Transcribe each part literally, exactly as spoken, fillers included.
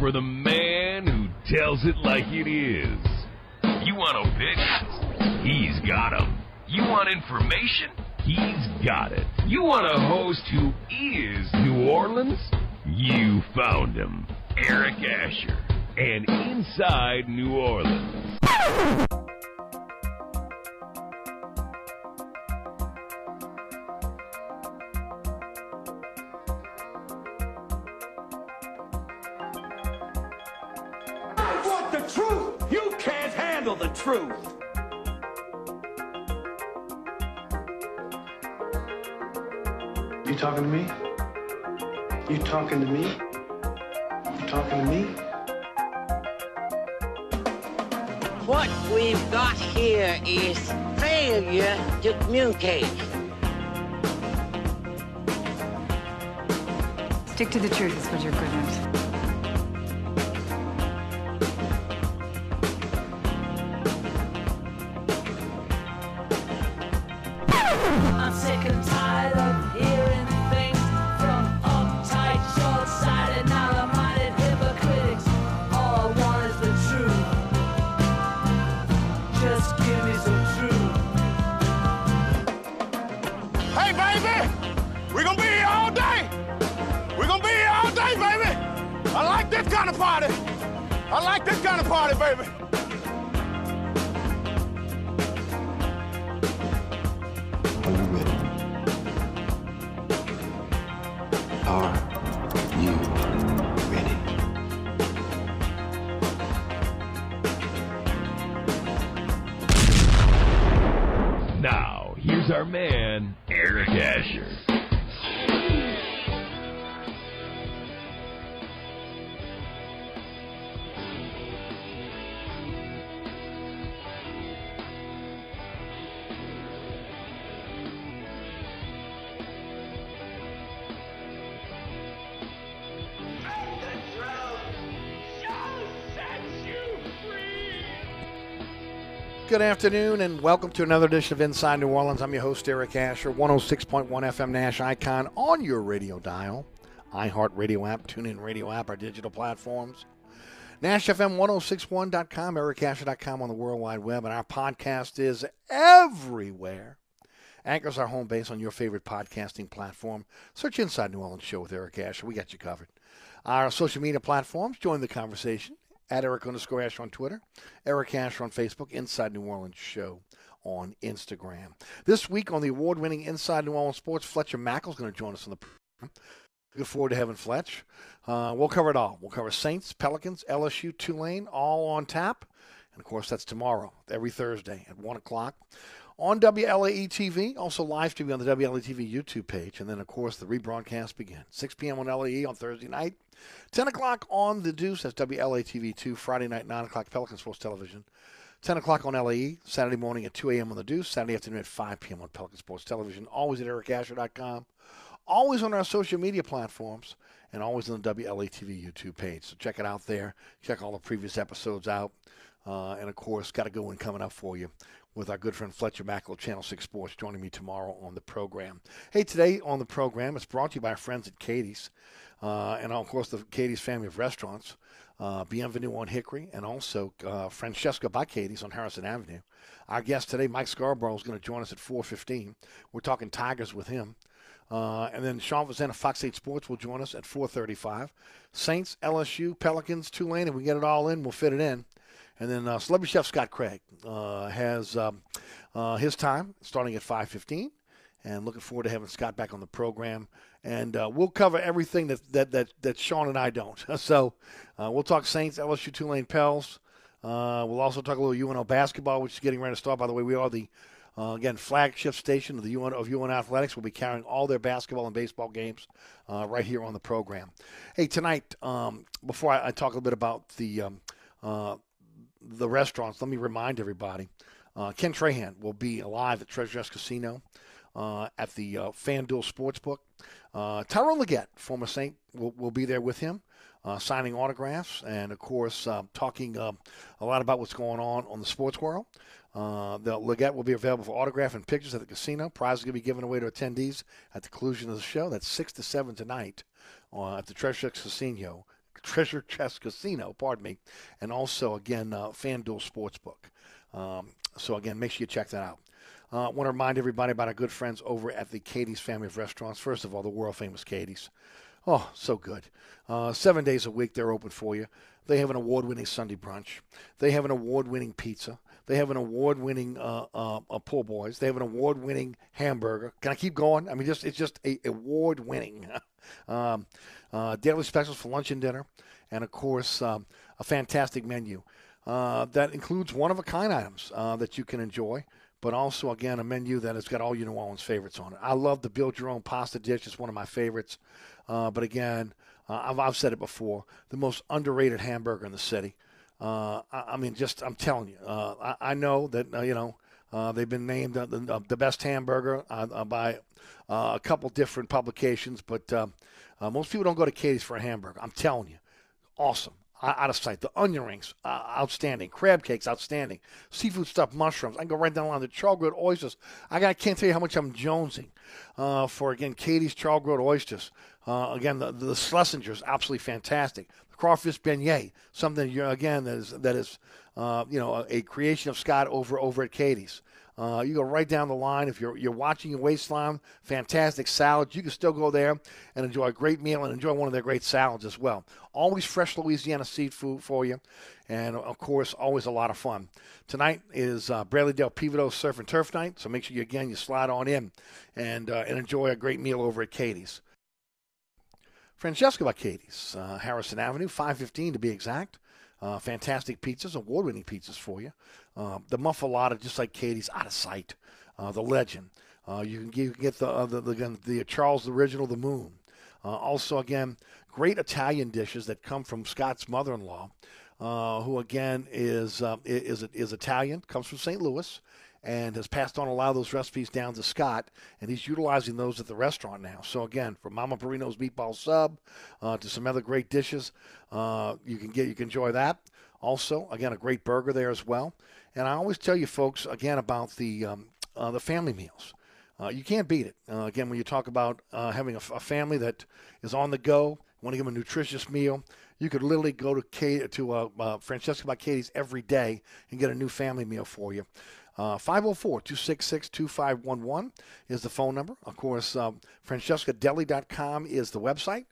For the man who tells it like it is. You want opinions? He's got them. You want information? He's got it. You want a host who is New Orleans? You found him. Eric Asher and Inside New Orleans. Truth. You talking to me? You talking to me? You talking to me? What we've got here is failure to communicate. Stick to the truth is what you're good at. Good afternoon and welcome to another edition of Inside New Orleans. I'm your host, Eric Asher, one oh six point one F M Nash Icon on your radio dial, iHeartRadio app, TuneIn Radio app, our digital platforms, Nash F M ten sixty-one dot com, Eric Asher dot com on the World Wide Web, and our podcast is everywhere. Anchor's our home base on your favorite podcasting platform. Search Inside New Orleans Show with Eric Asher. We got you covered. Our social media platforms, join the conversation. At Eric underscore Asher on Twitter, Eric Asher on Facebook, Inside New Orleans Show on Instagram. This week on the award-winning Inside New Orleans Sports, Fletcher Mackel is going to join us on the program. Look forward to having Fletch. Uh, we'll cover it all. We'll cover Saints, Pelicans, L S U, Tulane, all on tap. And, of course, that's tomorrow, every Thursday at one o'clock. On W L A E T V, also live T V on the W L A E T V YouTube page. And then, of course, the rebroadcast begins. six p m on L A E on Thursday night. ten o'clock on The Deuce, that's W L A E T V two. Friday night, nine o'clock, Pelican Sports Television. ten o'clock on L A E. Saturday morning at two a m on The Deuce. Saturday afternoon at five p m on Pelican Sports Television. Always at eric asher dot com. always on our social media platforms, and always on the W L A T V YouTube page. So check it out there. Check all the previous episodes out. Uh, and, of course, got a good one coming up for you with our good friend Fletcher Mackel, Channel six Sports, joining me tomorrow on the program. Hey, today on the program, it's brought to you by our friends at Katie's. Uh, and, of course, the Katie's family of restaurants. Uh, Bienvenue on Hickory, and also uh, Francesca by Katie's on Harrison Avenue. Our guest today, Mike Scarborough, is going to join us at four fifteen. We're talking Tigers with him. Uh, and then Sean Vizena, Fox eight Sports, will join us at four thirty-five. Saints, L S U, Pelicans, Tulane, and we get it all in. We'll fit it in. And then uh, Celebrity Chef Scott Craig uh, has um, uh, his time starting at five fifteen. And looking forward to having Scott back on the program. And uh, we'll cover everything that, that, that, that Sean and I don't. So uh, we'll talk Saints, L S U, Tulane, Pels. Uh, we'll also talk a little U N O basketball, which is getting ready to start. By the way, we are the, uh, again, flagship station of the U N O, of U N O Athletics. We'll be carrying all their basketball and baseball games uh, right here on the program. Hey, tonight, um, before I, I talk a little bit about the um, uh, the restaurants, let me remind everybody, uh, Ken Trahan will be live at Treasure Chest Casino. Uh, at the uh, FanDuel Sportsbook. Uh, Tyrone Leggett, former Saint, will, will be there with him, uh, signing autographs and, of course, uh, talking uh, a lot about what's going on on the sports world. Uh, the Leggett will be available for autograph and pictures at the casino. Prizes will be given away to attendees at the conclusion of the show. That's six to seven tonight uh, at the Treasure Chest Casino, Treasure Chest Casino, pardon me, and also, again, uh, FanDuel Sportsbook. Um, so, again, make sure you check that out. I uh, want to remind everybody about our good friends over at the Katie's family of restaurants. First of all, the world-famous Katie's. Oh, so good. Uh, seven days a week, they're open for you. They have an award-winning Sunday brunch. They have an award-winning pizza. They have an award-winning uh, uh, uh, po' boys. They have an award-winning hamburger. Can I keep going? I mean, just it's just a award-winning. um, uh, daily specials for lunch and dinner. And, of course, um, a fantastic menu. Uh, that includes one-of-a-kind items uh, that you can enjoy. But also, again, a menu that has got all your New Orleans favorites on it. I love the build-your-own pasta dish. It's one of my favorites. Uh, but, again, uh, I've, I've said it before, the most underrated hamburger in the city. Uh, I, I mean, just I'm telling you. Uh, I, I know that, uh, you know, uh, they've been named uh, the, uh, the best hamburger uh, uh, by uh, a couple different publications. But uh, uh, most people don't go to Katie's for a hamburger. I'm telling you. Awesome. Out of sight. The onion rings, uh, outstanding. Crab cakes, outstanding. Seafood stuffed mushrooms. I can go right down the line. The char-grilled oysters. I, got, I can't tell you how much I'm jonesing uh, for, again, Katie's char-grilled oysters. Uh, again, the, the Schlesingers, absolutely fantastic. The crawfish beignet, something, again, that is, that is uh, you know, a, a creation of Scott over, over at Katie's. Uh, you go right down the line. If you're you're watching your waistline, fantastic salads. You can still go there and enjoy a great meal and enjoy one of their great salads as well. Always fresh Louisiana seafood for you. And, of course, always a lot of fun. Tonight is uh, Bradley Del Pivoto's Surf and Turf Night. So make sure, you again, you slide on in and, uh, and enjoy a great meal over at Katie's. Francesca by Katie's, uh, Harrison Avenue, five fifteen to be exact. Uh, fantastic pizzas, award-winning pizzas for you. Uh, the muffalata, just like Katie's, out of sight. Uh, the legend. Uh, you can get, you can get the, uh, the, the the Charles the original, the moon. Uh, also, again, great Italian dishes that come from Scott's mother-in-law, uh, who again is uh, is is Italian, comes from Saint Louis, and has passed on a lot of those recipes down to Scott, and he's utilizing those at the restaurant now. So again, from Mama Perino's meatball sub uh, to some other great dishes, uh, you can get you can enjoy that. Also, again, a great burger there as well. And I always tell you folks, again, about the um, uh, the family meals. Uh, you can't beat it. Uh, again, when you talk about uh, having a, a family that is on the go, want to give them a nutritious meal, you could literally go to Kate, to uh, uh, Francesca by Katie's every day and get a new family meal for you. Uh, five oh four, two six six, two five one one is the phone number. Of course, um, Francesca Deli dot com is the website.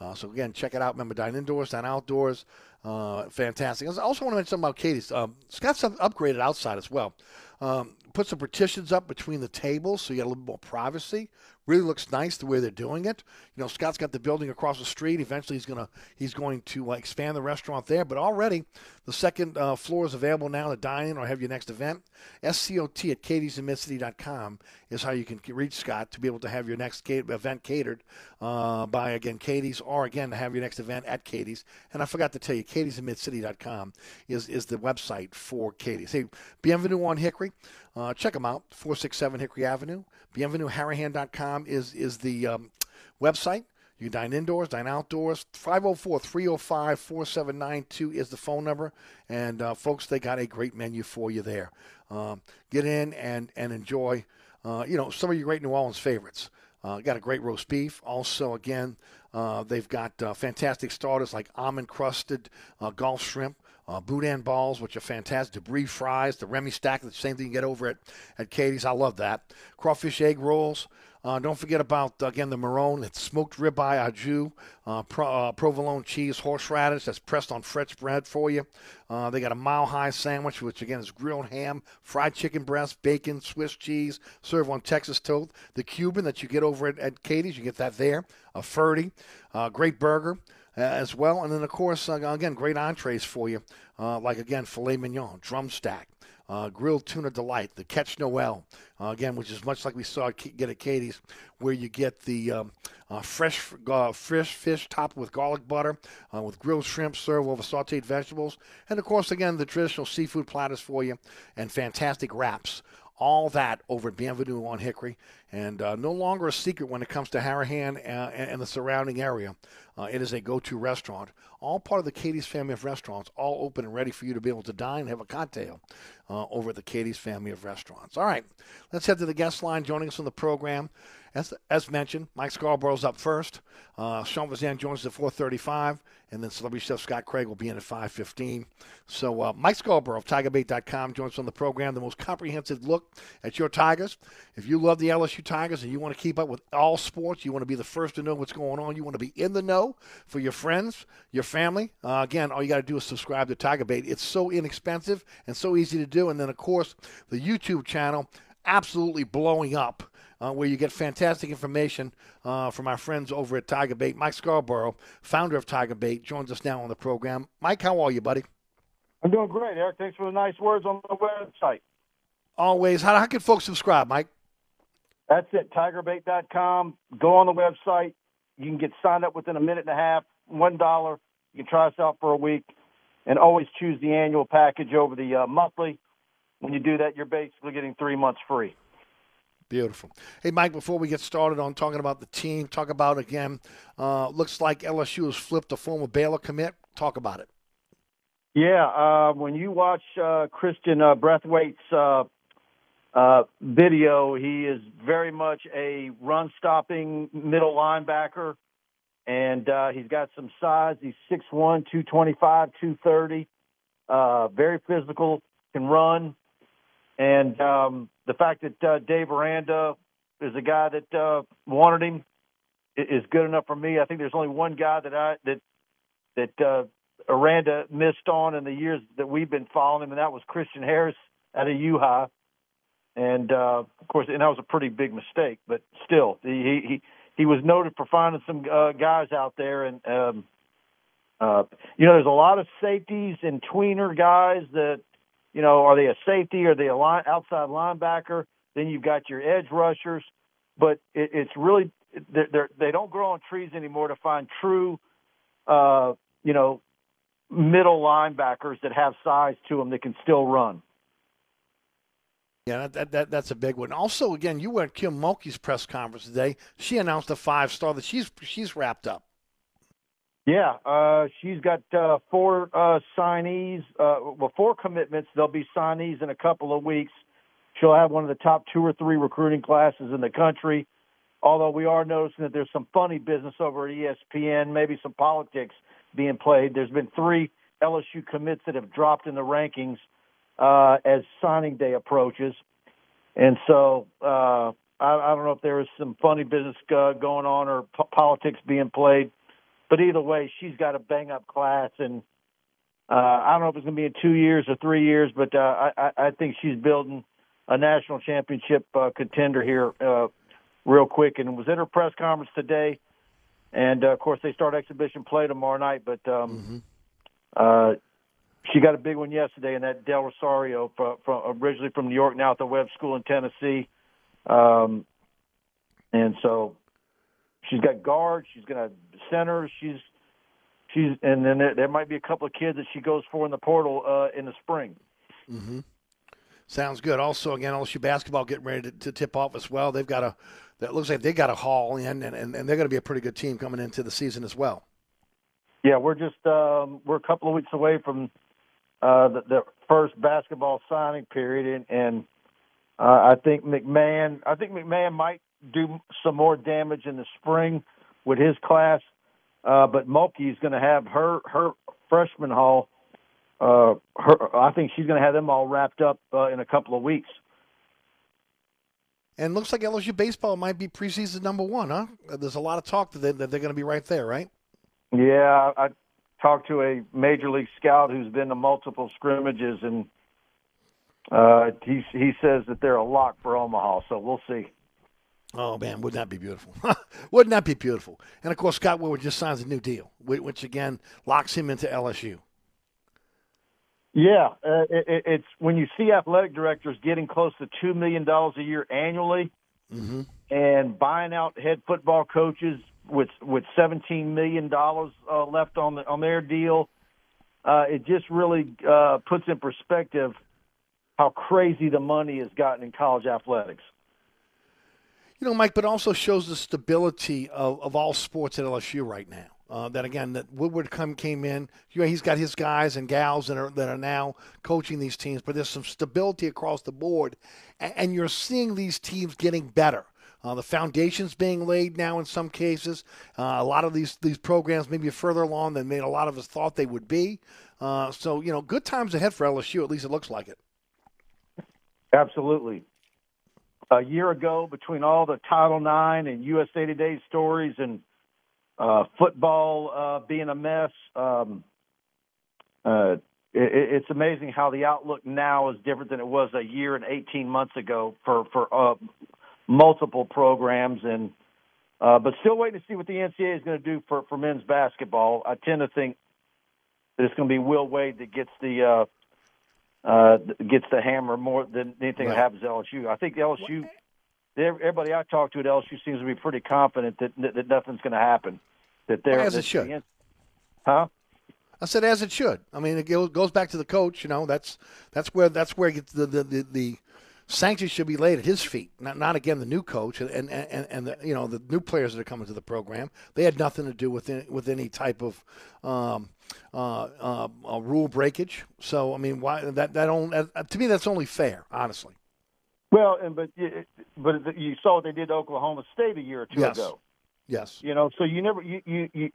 Uh, so, again, check it out. Remember, dine indoors, dine outdoors. Uh, fantastic. I also want to mention something about Katie's. Um, Scott's upgraded outside as well. Um, put some partitions up between the tables so you get a little bit more privacy. Really looks nice the way they're doing it. You know, Scott's got the building across the street. Eventually, he's gonna he's going to uh, expand the restaurant there. But already, the second uh, floor is available now to dine in or have your next event. S C O T at katies in mid city dot com is how you can reach Scott to be able to have your next event catered uh, by, again, Katie's, or, again, to have your next event at Katie's. And I forgot to tell you, katies in mid city dot com is, is the website for Katie's. Hey, Bienvenue on Hickory. Uh, check them out, four sixty-seven Hickory Avenue. Bienvenue Harahan dot com is, is the um, website. You can dine indoors, dine outdoors. five oh four, three oh five, four seven nine two is the phone number. And, uh, folks, they got a great menu for you there. Um, get in and, and enjoy, uh, you know, some of your great New Orleans favorites. Uh, got a great roast beef. Also, again, uh, they've got uh, fantastic starters like almond-crusted uh, Gulf shrimp, uh, boudin balls, which are fantastic, debris fries, the Remy stack, the same thing you get over at, at Katie's. I love that. Crawfish egg rolls. Uh, don't forget about, again, the marron. It's smoked ribeye au jus, uh, pro, uh, provolone cheese, horseradish that's pressed on French bread for you. Uh, they got a mile-high sandwich, which, again, is grilled ham, fried chicken breast, bacon, Swiss cheese, served on Texas toast. The Cuban that you get over at, at Katie's, you get that there. A Ferdy, uh, great burger uh, as well. And then, of course, uh, again, great entrees for you, uh, like, again, filet mignon, drum stack. Uh, grilled tuna delight, the catch Noel, uh, again, which is much like we saw get at Katie's, where you get the um, uh, fresh uh, fresh fish topped with garlic butter, uh, with grilled shrimp served over sautéed vegetables, and of course, again, the traditional seafood platters for you, and fantastic wraps. All that over at Bienvenue on Hickory, and uh, no longer a secret when it comes to Harahan uh, and, and the surrounding area. Uh, it is a go-to restaurant, all part of the Katie's family of restaurants, all open and ready for you to be able to dine and have a cocktail uh, over at the Katie's family of restaurants. All right, let's head to the guest line. Joining us on the program, as, as mentioned, Mike Scarborough's up first. Uh, Sean Vizena joins us at four thirty-five, and then celebrity chef Scott Craig will be in at five fifteen. So uh, Mike Scarborough of Tiger Bait dot com joins us on the program, the most comprehensive look at your Tigers. If you love the L S U Tigers and you want to keep up with all sports, you want to be the first to know what's going on, you want to be in the know for your friends, your family, uh, again, all you got to do is subscribe to Tiger Bait. It's so inexpensive and so easy to do. And then, of course, the YouTube channel absolutely blowing up. Uh, where you get fantastic information uh, from our friends over at Tiger Bait. Mike Scarborough, founder of Tiger Bait, joins us now on the program. Mike, how are you, buddy? I'm doing great, Eric. Thanks for the nice words on the website. Always. How, how can folks subscribe, Mike? That's it, Tiger Bait dot com. Go on the website. You can get signed up within a minute and a half, one dollar. You can try us out for a week, and always choose the annual package over the uh, monthly. When you do that, you're basically getting three months free. Beautiful. Hey, Mike, before we get started on talking about the team, talk about, again, uh, looks like L S U has flipped a former Baylor commit. Talk about it. Yeah, uh, when you watch uh, Christian uh, Breathwaite's uh, uh, video, he is very much a run-stopping middle linebacker, and uh, he's got some size. He's six one, two twenty-five, two thirty, uh, very physical, can run, and um, – the fact that uh, Dave Aranda is a guy that uh, wanted him is good enough for me. I think there's only one guy that I that that uh, Aranda missed on in the years that we've been following him, and that was Christian Harris at a U High. And uh, of course, and that was a pretty big mistake, but still, he he he was noted for finding some uh, guys out there, and um, uh, you know, there's a lot of safeties and tweener guys that. You know, are they a safety? Are they a line, outside linebacker? Then you've got your edge rushers. But it, it's really they're, they're, they don't grow on trees anymore to find true, uh, you know, middle linebackers that have size to them that can still run. Yeah, that, that that's a big one. Also, again, you were at Kim Mulkey's press conference today. She announced a five-star that she's she's wrapped up. Yeah, uh, she's got uh, four uh, signees, uh, well, four commitments. There'll be signees in a couple of weeks. She'll have one of the top two or three recruiting classes in the country, although we are noticing that there's some funny business over at E S P N, maybe some politics being played. There's been three L S U commits that have dropped in the rankings uh, as signing day approaches. And so uh, I, I don't know if there was some funny business uh, going on or po- politics being played. But either way, she's got a bang-up class, and uh, I don't know if it's going to be in two years or three years, but uh, I, I think she's building a national championship uh, contender here uh, real quick. And was at her press conference today, and, uh, of course, they start exhibition play tomorrow night. But um, mm-hmm. uh, she got a big one yesterday, and that Del Rosario, from, from, originally from New York, now at the Webb School in Tennessee. Um, and so... She's got guards. She's going to center. She's she's, and then there, there might be a couple of kids that she goes for in the portal uh, in the spring. Mm-hmm. Sounds good. Also, again, L S U basketball getting ready to, to tip off as well. They've got a that looks like they got a haul in, and, and, and they're going to be a pretty good team coming into the season as well. Yeah, we're just um, we're a couple of weeks away from uh, the, the first basketball signing period, and, and uh, I think McMahon I think McMahon might do some more damage in the spring with his class, uh, but Mulkey's going to have her her freshman haul. Uh, her, I think she's going to have them all wrapped up uh, in a couple of weeks. And looks like L S U baseball might be preseason number one, huh? There's a lot of talk that, they, that they're going to be right there, right? Yeah, I talked to a major league scout who's been to multiple scrimmages, and uh, he he says that they're a lock for Omaha. So we'll see. Oh man, wouldn't that be beautiful? Wouldn't that be beautiful? And of course, Scott Woodward just signs a new deal, which again locks him into L S U. Yeah, uh, it, it's when you see athletic directors getting close to two million dollars a year annually, mm-hmm. and buying out head football coaches with with seventeen million dollars uh, left on the, on their deal, uh, it just really uh, puts in perspective how crazy the money has gotten in college athletics. You know, Mike, but also shows the stability of, of all sports at L S U right now. Uh, that, again, that Woodward come, came in. You know, he's got his guys and gals that are, that are now coaching these teams, but there's some stability across the board, and, and you're seeing these teams getting better. Uh, the foundation's being laid now in some cases. Uh, a lot of these, these programs maybe further along than made a lot of us thought they would be. Uh, so, you know, good times ahead for L S U, at least it looks like it. Absolutely. A year ago, between all the Title nine and U S A Today stories and Uh, football uh, being a mess, um, uh, it, it's amazing how the outlook now is different than it was a year and eighteen months ago for, for uh, multiple programs. And uh, but still waiting to see what the N C double A is going to do for, for men's basketball. I tend to think that it's going to be Will Wade that gets the uh, uh, gets the hammer more than anything right. that happens to L S U. I think the L S U, everybody I talk to at L S U seems to be pretty confident that, that, that nothing's going to happen. That they're, as it should. Huh? I said as it should. I mean, it goes back to the coach. You know, that's that's where that's where the the the, the sanction should be laid at his feet. Not not again the new coach and and and the, you know, the new players that are coming to the program. They had nothing to do with any, with any type of um, uh, uh, uh, rule breakage. So I mean, why that that only, to me that's only fair, honestly. Well, and but but you saw what they did to Oklahoma State a year or two yes. ago. Yes. You know, so you never you you, you,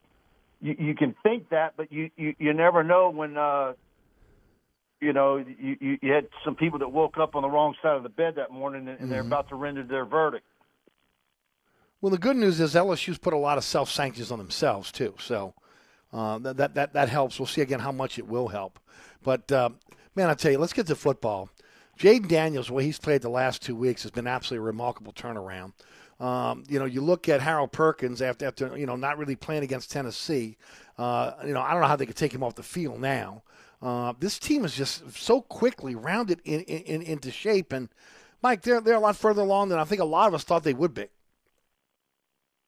you, you can think that, but you, you, you never know when uh, you know you, you had some people that woke up on the wrong side of the bed that morning and mm-hmm. they're about to render their verdict. Well, the good news is L S U's put a lot of self sanctions on themselves too, so uh, that, that that that helps. We'll see again how much it will help, but uh, man, I tell you, let's get to football. Jayden Daniels, what he's played the last two weeks has been absolutely a remarkable turnaround. Um, you know, you look at Harold Perkins after, after you know, not really playing against Tennessee. Uh, you know, I don't know how they could take him off the field now. Uh, this team is just so quickly rounded in, in, in, into shape. And, Mike, they're, they're a lot further along than I think a lot of us thought they would be.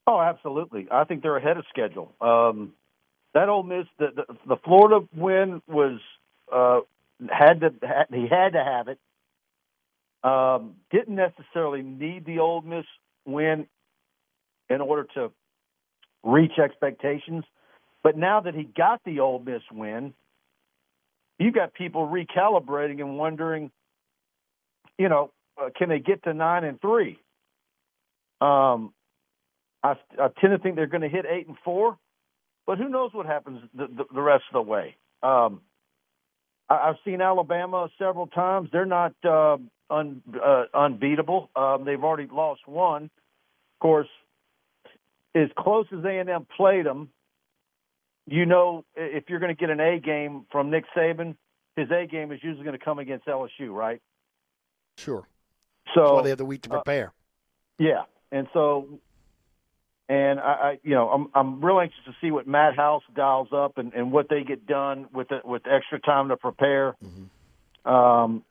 Oh, absolutely. I think they're ahead of schedule. Um, that Ole Miss, the, the, the Florida win was uh, – had to had, he had to have it. Um, didn't necessarily need the Ole Miss win in order to reach expectations. But now that he got the Ole Miss win, you've got people recalibrating and wondering, you know, uh, can they get to nine and three? Um, I, I tend to think they're going to hit eight and four, but who knows what happens the, the, the rest of the way. Um, I, I've seen Alabama several times. They're not uh, – Un, uh, unbeatable. Um, they've already lost one. Of course, as close as A and M played them, you know if you're going to get an A game from Nick Saban, his A game is usually going to come against L S U, right? Sure. So that's why they have the week to prepare. Uh, yeah, and so, and I, I, you know, I'm I'm real anxious to see what Matt House dials up and, and what they get done with the, with extra time to prepare. Mm-hmm. Um.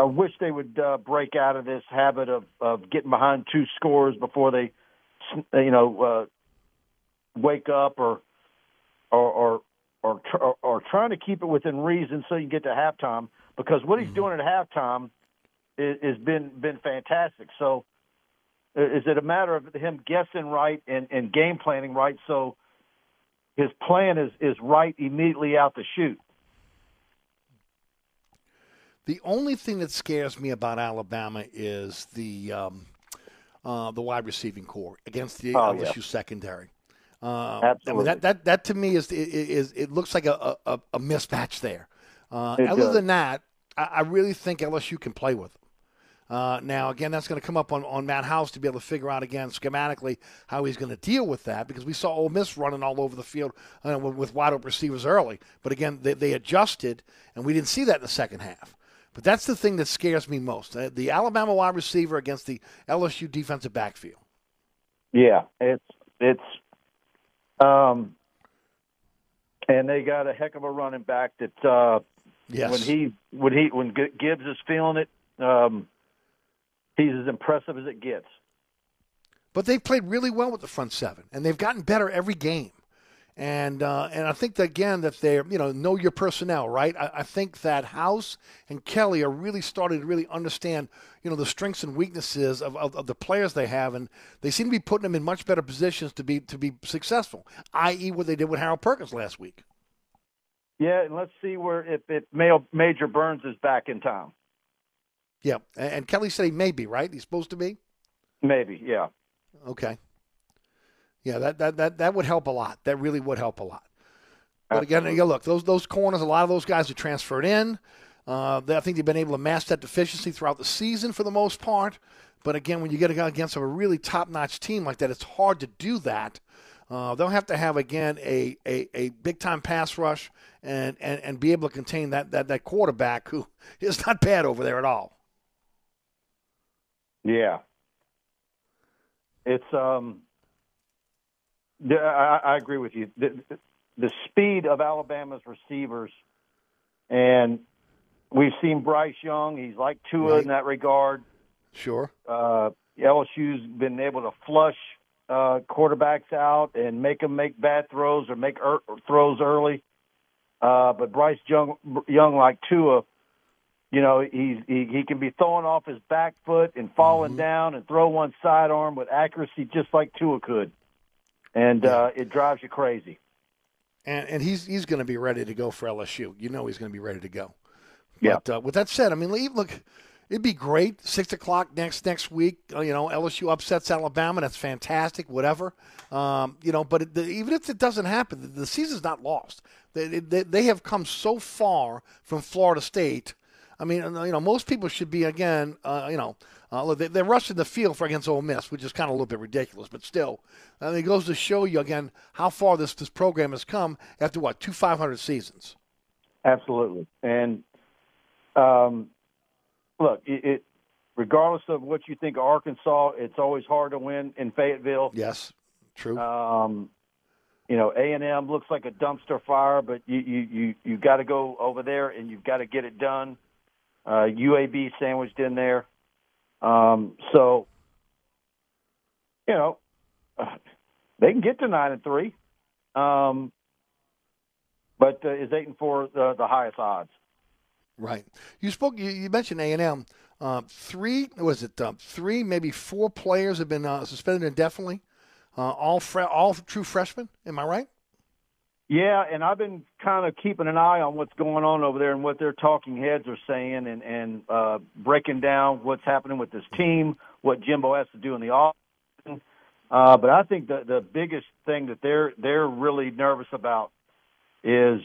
I wish they would uh, break out of this habit of, of getting behind two scores before they, you know, uh, wake up or, or or or or, or trying to keep it within reason so you can get to halftime, because what he's doing at halftime is, is been been fantastic. So is it a matter of him guessing right and, and game planning right, so his plan is, is right immediately out the chute? The only thing that scares me about Alabama is the um, uh, the wide receiving corps against the oh, L S U yeah. secondary. Uh, Absolutely. I mean, that, that that to me is is it looks like a a, a mismatch there. Uh, other does. than that, I, I really think L S U can play with them. Uh, now, again, that's going to come up on, on Matt House to be able to figure out, again, schematically how he's going to deal with that, because we saw Ole Miss running all over the field uh, with wide-open receivers early. But, again, they, they adjusted, and we didn't see that in the second half. But that's the thing that scares me most, uh, the Alabama wide receiver against the L S U defensive backfield. Yeah, it's it's um, – and they got a heck of a running back that uh, yes. when he when he when Gibbs is feeling it, um, – he's as impressive as it gets. But they've played really well with the front seven, and they've gotten better every game. And uh, and I think, that, again, that they're, you know, know your personnel, right? I, I think that House and Kelly are really starting to really understand, you know, the strengths and weaknesses of, of, of the players they have, and they seem to be putting them in much better positions to be to be successful, that is what they did with Harold Perkins last week. Yeah, and let's see where if, if Major Burns is back in town. Yeah, and Kelly said he may be, right? He's supposed to be? Maybe, yeah. Okay. Yeah, that that, that, that would help a lot. That really would help a lot. But again, you know, look, those those corners, a lot of those guys are transferred in. Uh, they, I think they've been able to mask that deficiency throughout the season for the most part. But again, when you get against a really top-notch team like that, it's hard to do that. Uh, they'll have to have, again, a, a, a big-time pass rush and, and, and be able to contain that, that, that quarterback, who is not bad over there at all. Yeah, it's um. I, I agree with you. The, the speed of Alabama's receivers, and we've seen Bryce Young. He's like Tua right. in that regard. Sure. Uh, L S U's been able to flush uh, quarterbacks out and make them make bad throws or make er- throws early. Uh, but Bryce Young, Young like Tua. You know, he, he he can be throwing off his back foot and falling mm-hmm. down and throw one sidearm with accuracy just like Tua could. And yeah. uh, it drives you crazy. And and he's he's going to be ready to go for L S U. You know he's going to be ready to go. Yeah. But uh, with that said, I mean, look, it'd be great. Six o'clock next next week, you know, L S U upsets Alabama. That's fantastic, whatever. Um, you know, but it, the, even if it doesn't happen, the, the season's not lost. They, they, they have come so far from Florida State. I mean, you know, most people should be, again, uh, you know, uh, they, they're rushing the field for against Ole Miss, which is kind of a little bit ridiculous, but still. And it goes to show you, again, how far this, this program has come after, what, two five hundred seasons. Absolutely. And, um, look, it, it regardless of what you think of Arkansas, it's always hard to win in Fayetteville. Yes, true. Um, you know, A and M looks like a dumpster fire, but you you, you, you got to go over there and you've got to get it done. Uh, U A B sandwiched in there. Um, so, you know, they can get to nine and three. Um, but uh, is eight and four the, the highest odds? Right. You spoke. You, you mentioned A and M. Uh, three was it? Uh, three, maybe four players have been uh, suspended indefinitely. Uh, all fre- all true freshmen. Am I right? Yeah, and I've been kind of keeping an eye on what's going on over there and what their talking heads are saying, and, and uh, breaking down what's happening with this team, what Jimbo has to do in the offseason. Uh, but I think the, the biggest thing that they're they're really nervous about is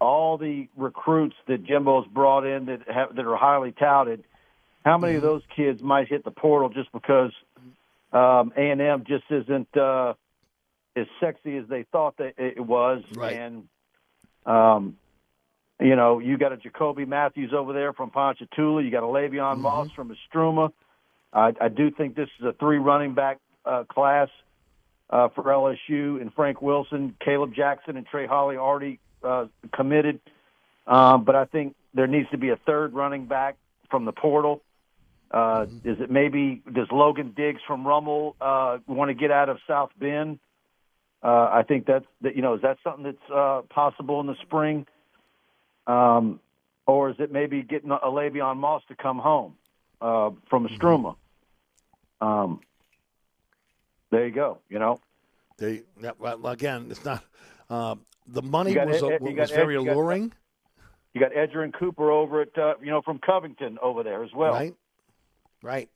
all the recruits that Jimbo's brought in that have, that are highly touted. How many of those kids might hit the portal just because um, A and M just isn't uh, – as sexy as they thought that it was. Right. And, um, you know, you got a Jacoby Matthews over there from Ponchatoula. You got a Le'Veon mm-hmm. Moss from Estruma. I, I do think this is a three running back uh, class uh, for L S U, and Frank Wilson, Caleb Jackson, and Trey Holly already uh, committed. Um, but I think there needs to be a third running back from the portal. Uh, mm-hmm. Is it maybe, does Logan Diggs from Rummel uh, want to get out of South Bend? Uh, I think that's, that, you know, is that something that's uh, possible in the spring? Um, or is it maybe getting a Le'Veon Moss to come home uh, from Estruma? Um, there you go, you know. They, yeah, well, again, it's not uh, – the money was, Ed, was, was Ed, very you got, alluring. You got Edger and Cooper over at, uh, you know, from Covington over there as well. Right, right.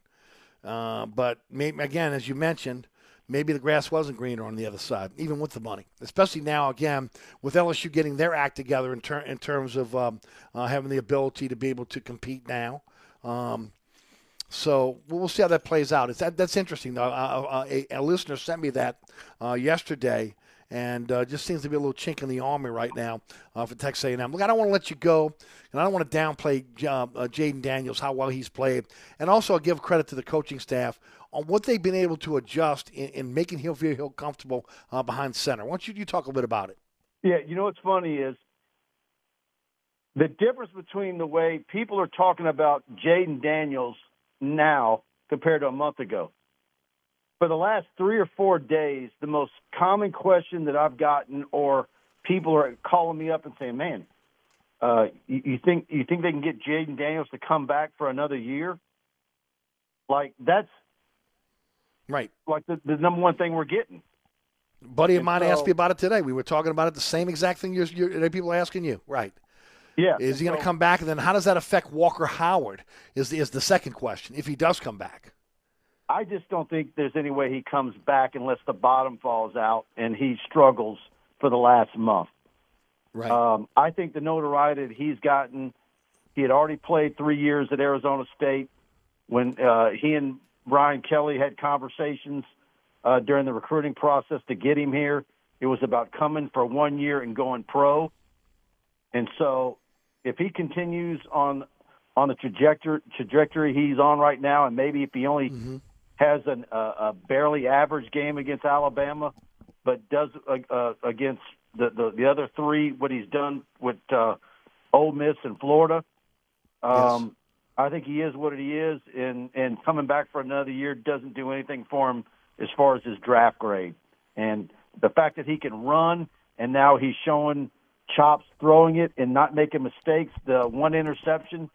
Uh, but, maybe, again, as you mentioned, maybe the grass wasn't greener on the other side, even with the money, especially now, again, with L S U getting their act together in, ter- in terms of um, uh, having the ability to be able to compete now. Um, so we'll see how that plays out. It's, that, that's interesting, though. Uh, a, a listener sent me that uh, yesterday, and uh, just seems to be a little chink in the armor right now uh, for Texas A and M. Look, I don't want to let you go, and I don't want to downplay uh, uh, Jayden Daniels, how well he's played, and also I'll give credit to the coaching staff on what they've been able to adjust in, in making Hill feel Hill comfortable uh, behind center. Why don't you, you talk a little bit about it? Yeah, you know what's funny is the difference between the way people are talking about Jayden Daniels now compared to a month ago. For the last three or four days, the most common question that I've gotten, or people are calling me up and saying, man, uh, you, you think you think they can get Jayden Daniels to come back for another year? Like, that's right. Like the, the number one thing we're getting. Buddy of and mine so, asked me about it today. We were talking about it, the same exact thing you're, you're people are asking you. Right. Yeah. Is he so, going to come back? And then how does that affect Walker Howard is the, is the second question, if he does come back. I just don't think there's any way he comes back unless the bottom falls out and he struggles for the last month. Right. Um, I think the notoriety that he's gotten, he had already played three years at Arizona State when uh, he and Brian Kelly had conversations uh, during the recruiting process to get him here. It was about coming for one year and going pro. And so if he continues on on the trajectory, trajectory he's on right now, and maybe if he only mm-hmm. has an, uh, a barely average game against Alabama but does uh, uh, against the, the, the other three, what he's done with uh, Ole Miss and Florida, um, yes. I think he is what he is, and, and coming back for another year doesn't do anything for him as far as his draft grade. And the fact that he can run, and now he's showing chops throwing it and not making mistakes, the one interception,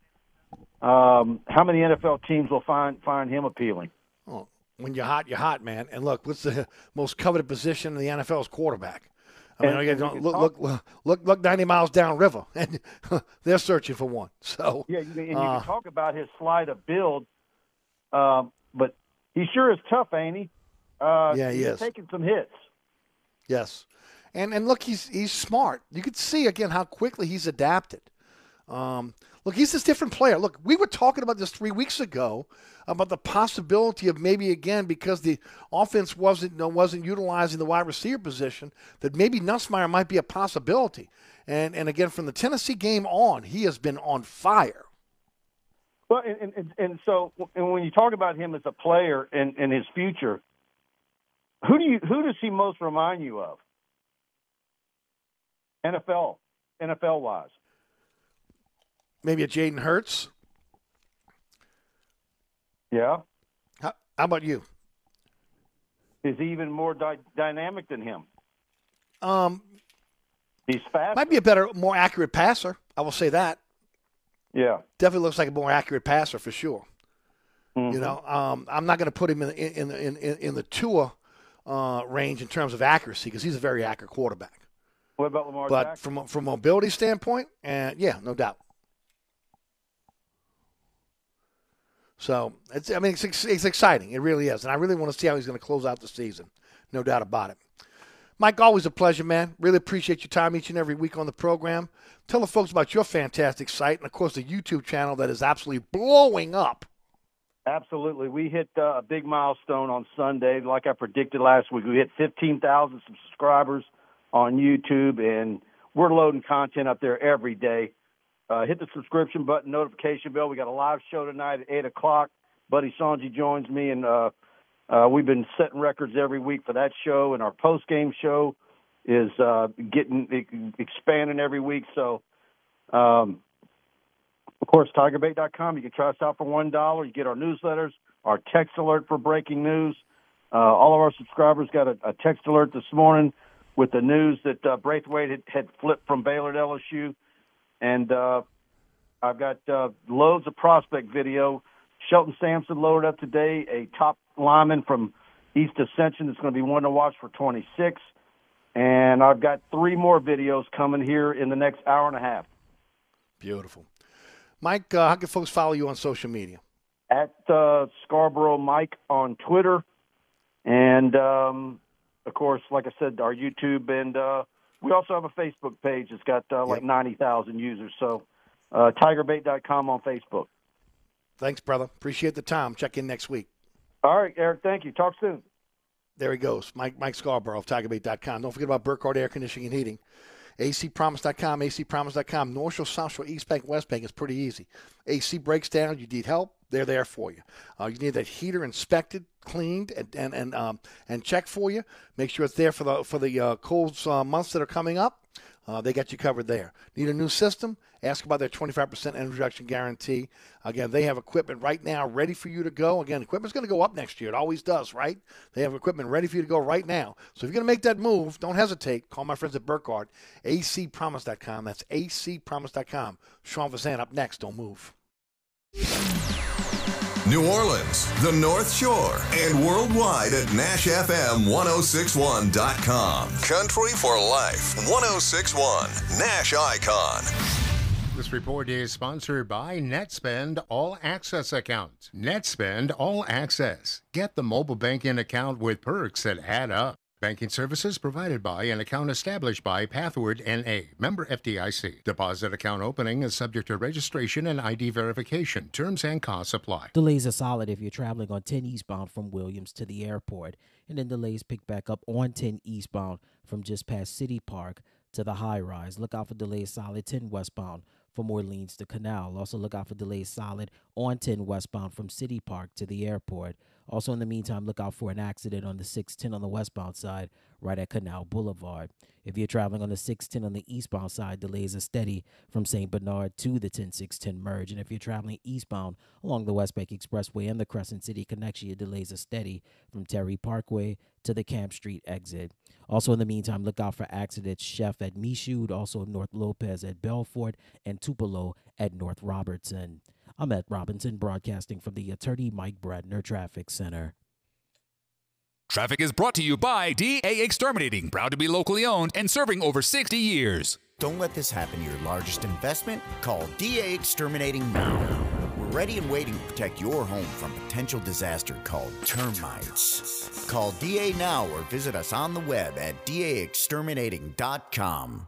um, how many N F L teams will find find him appealing? Oh, when you're hot, you're hot, man. And look, what's the most coveted position in the N F L is quarterback. I mean, and, don't, look, look, look, look, look, ninety miles downriver, and they're searching for one. So yeah, and you uh, can talk about his slide of build, um, but he sure is tough, ain't he? Uh, yeah, he he's is. Taking some hits. Yes, and and look, he's he's smart. You could see again how quickly he's adapted. Um, look, he's this different player. Look, we were talking about this three weeks ago about the possibility of maybe again because the offense wasn't wasn't utilizing the wide receiver position that maybe Nussmeier might be a possibility. And and again from the Tennessee game on, he has been on fire. Well, and and, and so and when you talk about him as a player and, and his future, who do you who does he most remind you of? N F L, N F L wise. Maybe a Jayden Hurts. Yeah. How, how about you? Is he even more di- dynamic than him? Um, He's fast. Might be a better, more accurate passer. I will say that. Yeah. Definitely looks like a more accurate passer for sure. Mm-hmm. You know, um, I'm not going to put him in the, in, in, in, in the Tua uh, range in terms of accuracy because he's a very accurate quarterback. What about Lamar But Jackson? from from mobility standpoint, and yeah, no doubt. So, it's, I mean, it's, it's exciting. It really is. And I really want to see how he's going to close out the season. No doubt about it. Mike, always a pleasure, man. Really appreciate your time each and every week on the program. Tell the folks about your fantastic site and, of course, the YouTube channel that is absolutely blowing up. Absolutely. We hit uh, a big milestone on Sunday. Like I predicted last week, we hit fifteen thousand subscribers on YouTube, and we're loading content up there every day. Uh, hit the subscription button, notification bell. We got a live show tonight at eight o'clock. Buddy Sanji joins me, and uh, uh, we've been setting records every week for that show, and our post-game show is uh, getting expanding every week. So, um, of course, Tiger Bait dot com. You can try us out for one dollar. You get our newsletters, our text alert for breaking news, Uh, all of our subscribers got a, a text alert this morning with the news that uh, Breathwaite had, had flipped from Baylor to L S U. And uh, I've got uh, loads of prospect video. Shelton Sampson loaded up today, a top lineman from East Ascension that's going to be one to watch for twenty-six. And I've got three more videos coming here in the next hour and a half. Beautiful. Mike, uh, how can folks follow you on social media? At uh, Scarborough Mike on Twitter. And, um, of course, like I said, our YouTube. And uh, we also have a Facebook page that's got uh, like yep. ninety thousand users. So uh, Tiger Bait dot com on Facebook. Thanks, brother. Appreciate the time. Check in next week. All right, Eric. Thank you. Talk soon. There he goes, Mike Mike Scarborough of Tiger Bait dot com. Don't forget about Burkhardt Air Conditioning and Heating. A C promise dot com, A C promise dot com. North Shore, South Shore, East Bank, West Bank. It's pretty easy. A C breaks down. You need help. They're there for you. Uh, you need that heater inspected, cleaned, and and and, um, and checked for you. Make sure it's there for the for the uh, cold uh, months that are coming up. Uh, they got you covered there. Need a new system? Ask about their twenty-five percent energy reduction guarantee. Again, they have equipment right now ready for you to go. Again, equipment's going to go up next year. It always does, right? They have equipment ready for you to go right now. So if you're going to make that move, don't hesitate. Call my friends at Burkhardt, A C promise dot com. That's A C promise dot com. Sean Vizena up next. Don't move. New Orleans, the North Shore, and worldwide at Nash F M ten sixty-one dot com. Country for Life, ten sixty-one, Nash Icon. This report is sponsored by NetSpend All Access Account. NetSpend All Access. Get the mobile banking account with perks that add up. Banking services provided by an account established by Pathward N A Member F D I C. Deposit account opening is subject to registration and I D verification. Terms and costs apply. Delays are solid if you're traveling on ten eastbound from Williams to the airport. And then delays pick back up on ten eastbound from just past City Park to the high rise. Look out for delays solid ten westbound from Orleans to Canal. Also look out for delays solid on ten westbound from City Park to the airport. Also, in the meantime, look out for an accident on the six ten on the westbound side right at Canal Boulevard. If you're traveling on the six ten on the eastbound side, delays are steady from Saint Bernard to the ten six ten merge. And if you're traveling eastbound along the West Bank Expressway and the Crescent City connection, your delays are steady from Terry Parkway to the Camp Street exit. Also, in the meantime, look out for accidents Chef at Michoud, also North Lopez at Belfort, and Tupelo at North Robertson. I'm Ed Robinson, broadcasting from the Attorney Mike Bradner Traffic Center. Traffic is brought to you by D A Exterminating, proud to be locally owned and serving over sixty years. Don't let this happen to your largest investment. Call D A Exterminating now. We're ready and waiting to protect your home from potential disaster called termites. Call D A now or visit us on the web at D A exterminating dot com.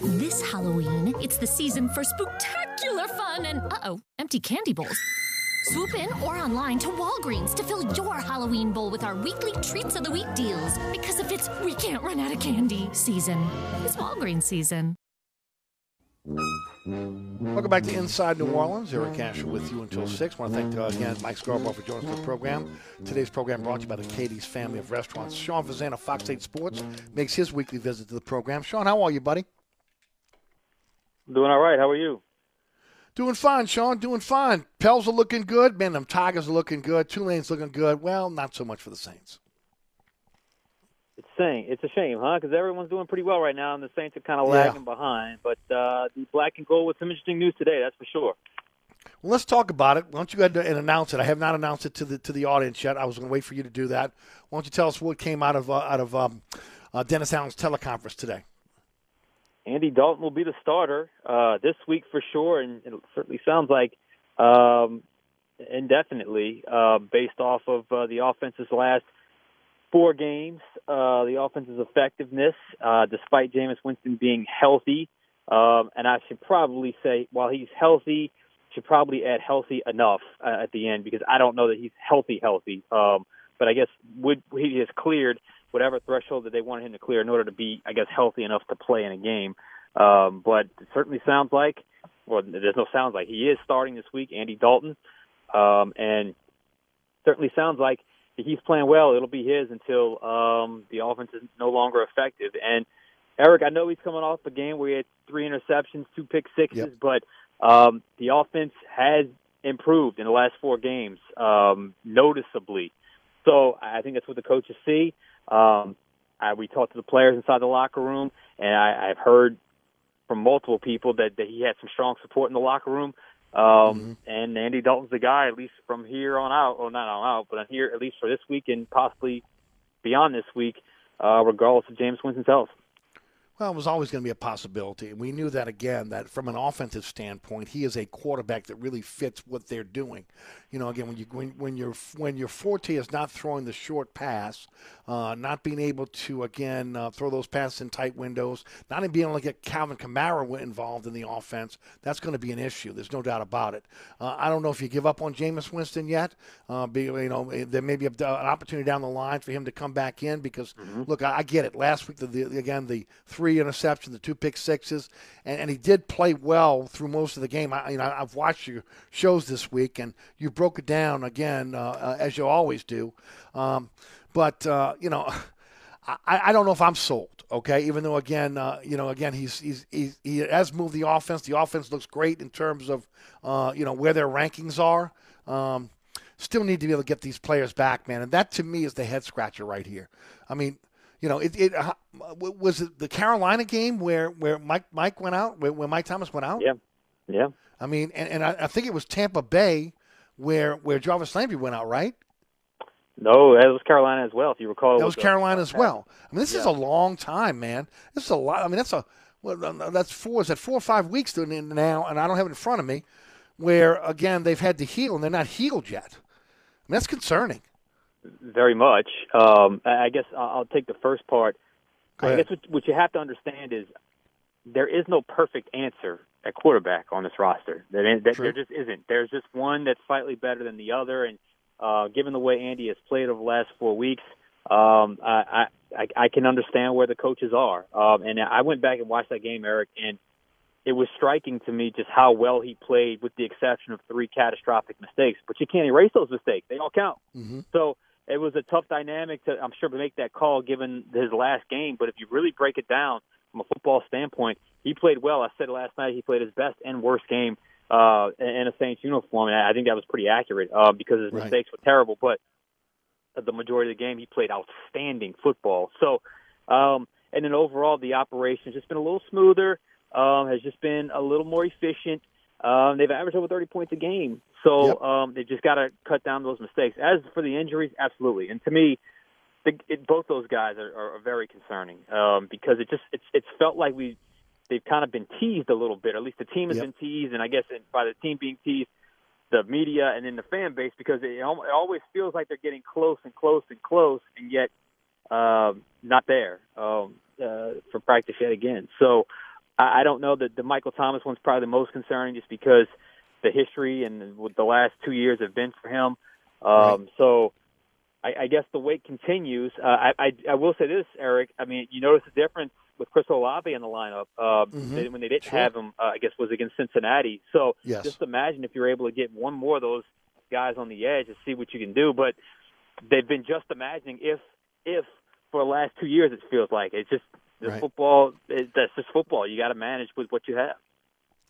This Halloween, it's the season for spooktacular fun and, uh-oh, empty candy bowls. Swoop in or online to Walgreens to fill your Halloween bowl with our weekly Treats of the Week deals. Because if it's we can't run out of candy season, it's Walgreens season. Welcome back to Inside New Orleans. Eric Asher with you until six. I want to thank uh, again Mike Scarborough for joining us for the program. Today's program brought to you by the Katie's family of restaurants. Sean Vizena, Fox eight Sports, makes his weekly visit to the program. Sean, how are you, buddy? Doing all right. How are you? Doing fine, Sean. Doing fine. Pels are looking good. Man, them Tigers are looking good. Tulane's looking good. Well, not so much for the Saints. It's saying it's a shame, huh? Because everyone's doing pretty well right now, and the Saints are kind of yeah. lagging behind. But uh, the black and gold with some interesting news today, that's for sure. Well, let's talk about it. Why don't you go ahead and announce it? I have not announced it to the to the audience yet. I was going to wait for you to do that. Why don't you tell us what came out of uh, out of um, uh, Dennis Allen's teleconference today? Andy Dalton will be the starter uh, this week for sure, and it certainly sounds like um, indefinitely uh, based off of uh, the offense's last four games, uh, the offense's effectiveness, uh, despite Jameis Winston being healthy. Um, and I should probably say, while he's healthy, should probably add healthy enough uh, at the end, because I don't know that he's healthy, healthy. Um, but I guess would, he has cleared whatever threshold that they wanted him to clear in order to be, I guess, healthy enough to play in a game. Um, but it certainly sounds like, well, there's no sounds like, he is starting this week, Andy Dalton. Um, and certainly sounds like if he's playing well, it'll be his until um, the offense is no longer effective. And, Eric, I know he's coming off a game where he had three interceptions, two pick sixes, yep. but um, the offense has improved in the last four games um, noticeably. So I think that's what the coaches see. Um, I, we talked to the players inside the locker room, and I, I've heard from multiple people that, that he had some strong support in the locker room. Um, mm-hmm. And Andy Dalton's the guy, at least from here on out, or not on out, but here at least for this week and possibly beyond this week, uh, regardless of Jameis Winston's health. Well, it was always going to be a possibility. We knew that, again, that from an offensive standpoint, he is a quarterback that really fits what they're doing. You know, again, when you when, when you're when your forte is not throwing the short pass, uh, not being able to again uh, throw those passes in tight windows, not even being able to get Calvin Kamara involved in the offense, that's going to be an issue. There's no doubt about it. Uh, I don't know if you give up on Jameis Winston yet. Uh, be, you know, there may be a, an opportunity down the line for him to come back in because mm-hmm. look, I, I get it. Last week, the, the, again, the three. interception, the two pick sixes, and, and he did play well through most of the game. I, you know, I've watched your shows this week, and you broke it down again uh, uh, as you always do. Um, but uh, you know, I, I don't know if I'm sold. Okay, even though again, uh, you know, again he's, he's he's he has moved the offense. The offense looks great in terms of uh, you know where their rankings are. Um, still need to be able to get these players back, man, and that to me is the head scratcher right here. I mean. You know, it, it uh, was it the Carolina game where, where Mike Mike went out, where, where Mike Thomas went out? Yeah, yeah. I mean, and, and I, I think it was Tampa Bay where where Jarvis Landry went out, right? No, that was Carolina as well, if you recall. That was Carolina as well. I mean, this yeah. is a long time, man. This is a lot. I mean, that's a well, that's four. Is that four or five weeks now? And I don't have it in front of me. Where again, they've had to heal, and they're not healed yet. I mean, that's concerning. Very much. Um, I guess I'll take the first part. I guess what, what you have to understand is there is no perfect answer at quarterback on this roster. There, there, there just isn't. There's just one that's slightly better than the other. And uh, given the way Andy has played over the last four weeks, um, I, I, I can understand where the coaches are. Um, and I went back and watched that game, Eric, and it was striking to me just how well he played with the exception of three catastrophic mistakes. But you can't erase those mistakes. They all count. Mm-hmm. So – it was a tough dynamic to, I'm sure, to make that call given his last game. But if you really break it down from a football standpoint, he played well. I said last night he played his best and worst game uh, in a Saints uniform, and I think that was pretty accurate uh, because his mistakes right. were terrible. But the majority of the game. He played outstanding football. So, um, and then overall, the operations has been a little smoother, um, has just been a little more efficient. Um, they've averaged over thirty points a game. So yep. um, they've just got to cut down those mistakes. As for the injuries, absolutely. And to me, the, it, both those guys are, are very concerning um, because it just it's it's felt like we they've kind of been teased a little bit. At least the team has yep. been teased, and I guess by the team being teased, the media and then the fan base, because it, it always feels like they're getting close and close and close, and yet um, not there um, uh, for practice yet again. So I, I don't know that the Michael Thomas one's probably the most concerning, just because the history and what the last two years have been for him. Um, right. So I, I guess the wait continues. Uh, I, I, I will say this, Eric. I mean, you notice the difference with Chris Olave in the lineup uh, mm-hmm. they, when they didn't sure. have him, uh, I guess, was against Cincinnati. So yes. just imagine if you're able to get one more of those guys on the edge and see what you can do. But they've been just imagining if, if for the last two years it feels like. It's just the right. football. It, that's just football. You got to manage with what you have.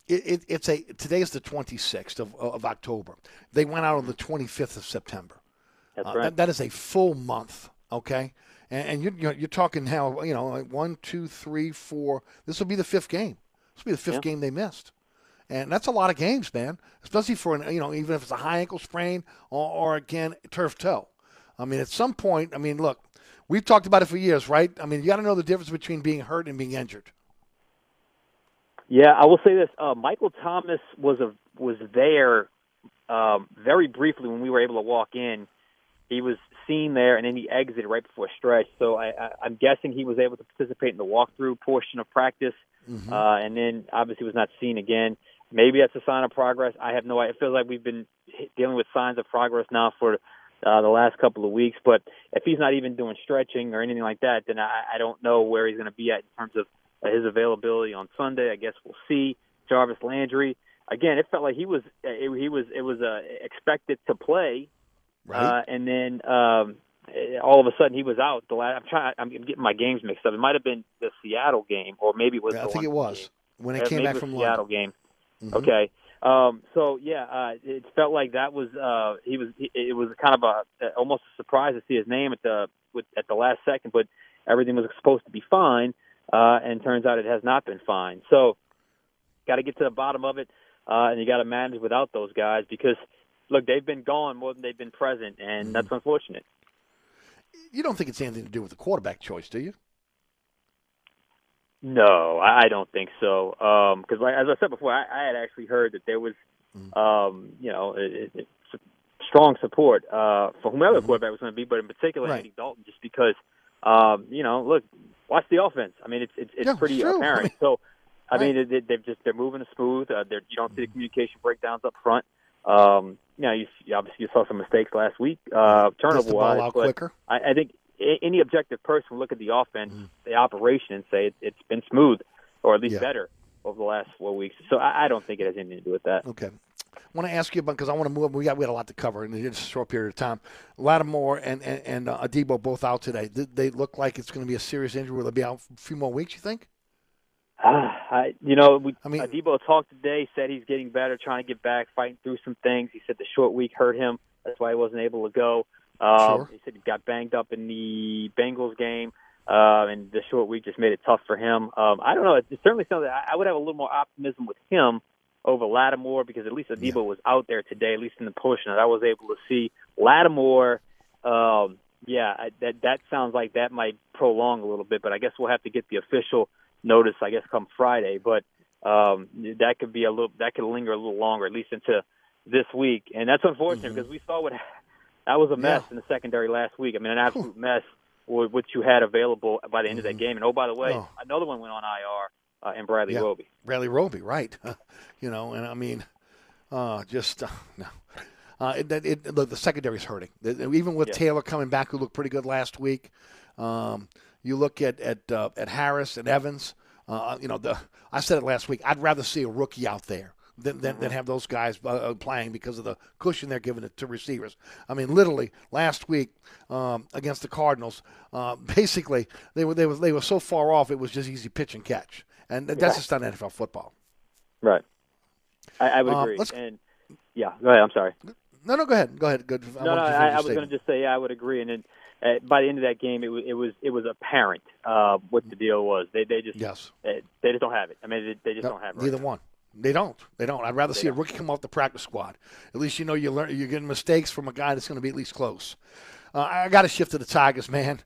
It, it, it's a today is the twenty-sixth of, of October. They went out on the twenty-fifth of September. That's right. Uh, that, that is a full month, okay? And, and you're you're talking now, you know, like one, two, three, four. This will be the fifth game. This will be the fifth yeah. game they missed, and that's a lot of games, man. Especially for an, you know, even if it's a high ankle sprain or, or again turf toe. I mean, at some point, I mean, look, we've talked about it for years, right? I mean, you got to know the difference between being hurt and being injured. Yeah, I will say this. Uh, Michael Thomas was a, was there um, very briefly when we were able to walk in. He was seen there, and then he exited right before a stretch. So I, I, I'm guessing he was able to participate in the walkthrough portion of practice, mm-hmm. uh, and then obviously was not seen again. Maybe that's a sign of progress. I have no idea. It feels like we've been dealing with signs of progress now for uh, the last couple of weeks. But if he's not even doing stretching or anything like that, then I, I don't know where he's going to be at in terms of his availability on Sunday. I guess we'll see. Jarvis Landry, again, it felt like he was it, he was it was uh, expected to play, right. uh, and then um, all of a sudden he was out. The last, I'm trying, I'm getting my games mixed up. It might have been the Seattle game, or maybe it was. Yeah, the I think it was game. when it yeah, came back from the Seattle game. Mm-hmm. Okay, um, so yeah, uh, it felt like that was uh, he was. He, it was kind of a almost a surprise to see his name at the with, at the last second, but everything was supposed to be fine. Uh, and turns out it has not been fine. So got to get to the bottom of it, uh, and you got to manage without those guys because, look, they've been gone more than they've been present, and mm-hmm. that's unfortunate. You don't think it's anything to do with the quarterback choice, do you? No, I don't think so. Um, 'cause like, as I said before, I, I had actually heard that there was, mm-hmm. um, you know, it, it, strong support uh, for whomever mm-hmm. the quarterback was going to be, but in particular right. Andy Dalton, just because, um, you know, look, watch the offense. I mean, it's it's, it's yeah, pretty true. apparent. I mean, so, I right. mean, it, it, they've just they're moving smooth. Uh, they're, you don't see the communication breakdowns up front. Um, you know, you, you obviously you saw some mistakes last week, uh, turnover wise. But quicker. I, I think any objective person will look at the offense, mm. the operation, and say it, it's been smooth, or at least yeah. better over the last four weeks. So, I, I don't think it has anything to do with that. Okay. I want to ask you about, because I want to move. We got we had a lot to cover in just a short period of time. Lattimore and and, and uh, Adebo both out today. Did they look like it's going to be a serious injury? Will they be out for a few more weeks? You think? Uh, I, you know, we, I mean, Adebo talked today. Said he's getting better, trying to get back, fighting through some things. He said the short week hurt him. That's why he wasn't able to go. Um, sure. He said he got banged up in the Bengals game, uh, and the short week just made it tough for him. Um, I don't know. It's certainly something that I would have a little more optimism with him over Lattimore, because at least Adebo yeah. was out there today, at least in the portion that I was able to see. Lattimore, um, yeah, I, that that sounds like that might prolong a little bit, but I guess we'll have to get the official notice, I guess, come Friday. But um, that could be a little, that could linger a little longer, at least into this week, and that's unfortunate mm-hmm. because we saw what that was a mess yeah. in the secondary last week. I mean, an absolute Ooh. mess with what you had available by the end mm-hmm. of that game. And oh, by the way, oh. another one went on I R. Uh, and Bradley yeah. Roby. Bradley Roby, right. Uh, you know, and I mean, uh, just, uh, no. Uh, it, it, it, the, the secondary's hurting. It, even with yeah. Taylor coming back, who looked pretty good last week, um, you look at at, uh, at Harris and Evans. Uh, you know, the I said it last week, I'd rather see a rookie out there than, than, mm-hmm. than have those guys uh, playing because of the cushion they're giving it to receivers. I mean, literally, last week um, against the Cardinals, uh, basically, they were, they, were, they were so far off, it was just easy pitch and catch. And that's yeah. just not N F L football. Right. I, I would uh, agree. And yeah, go ahead. I'm sorry. No, no, go ahead. Go ahead. Go, I no, no, I, I was going to just say yeah, I would agree. And then uh, by the end of that game, it was it was, it was apparent uh, what the deal was. They they just yes. they, they just don't have it. I mean, they, they just no, don't have it. Neither right one. They don't. They don't. I'd rather they see don't. a rookie come off the practice squad. At least you know you learn, you're getting mistakes from a guy that's going to be at least close. Uh, I got to shift to the Tigers, man.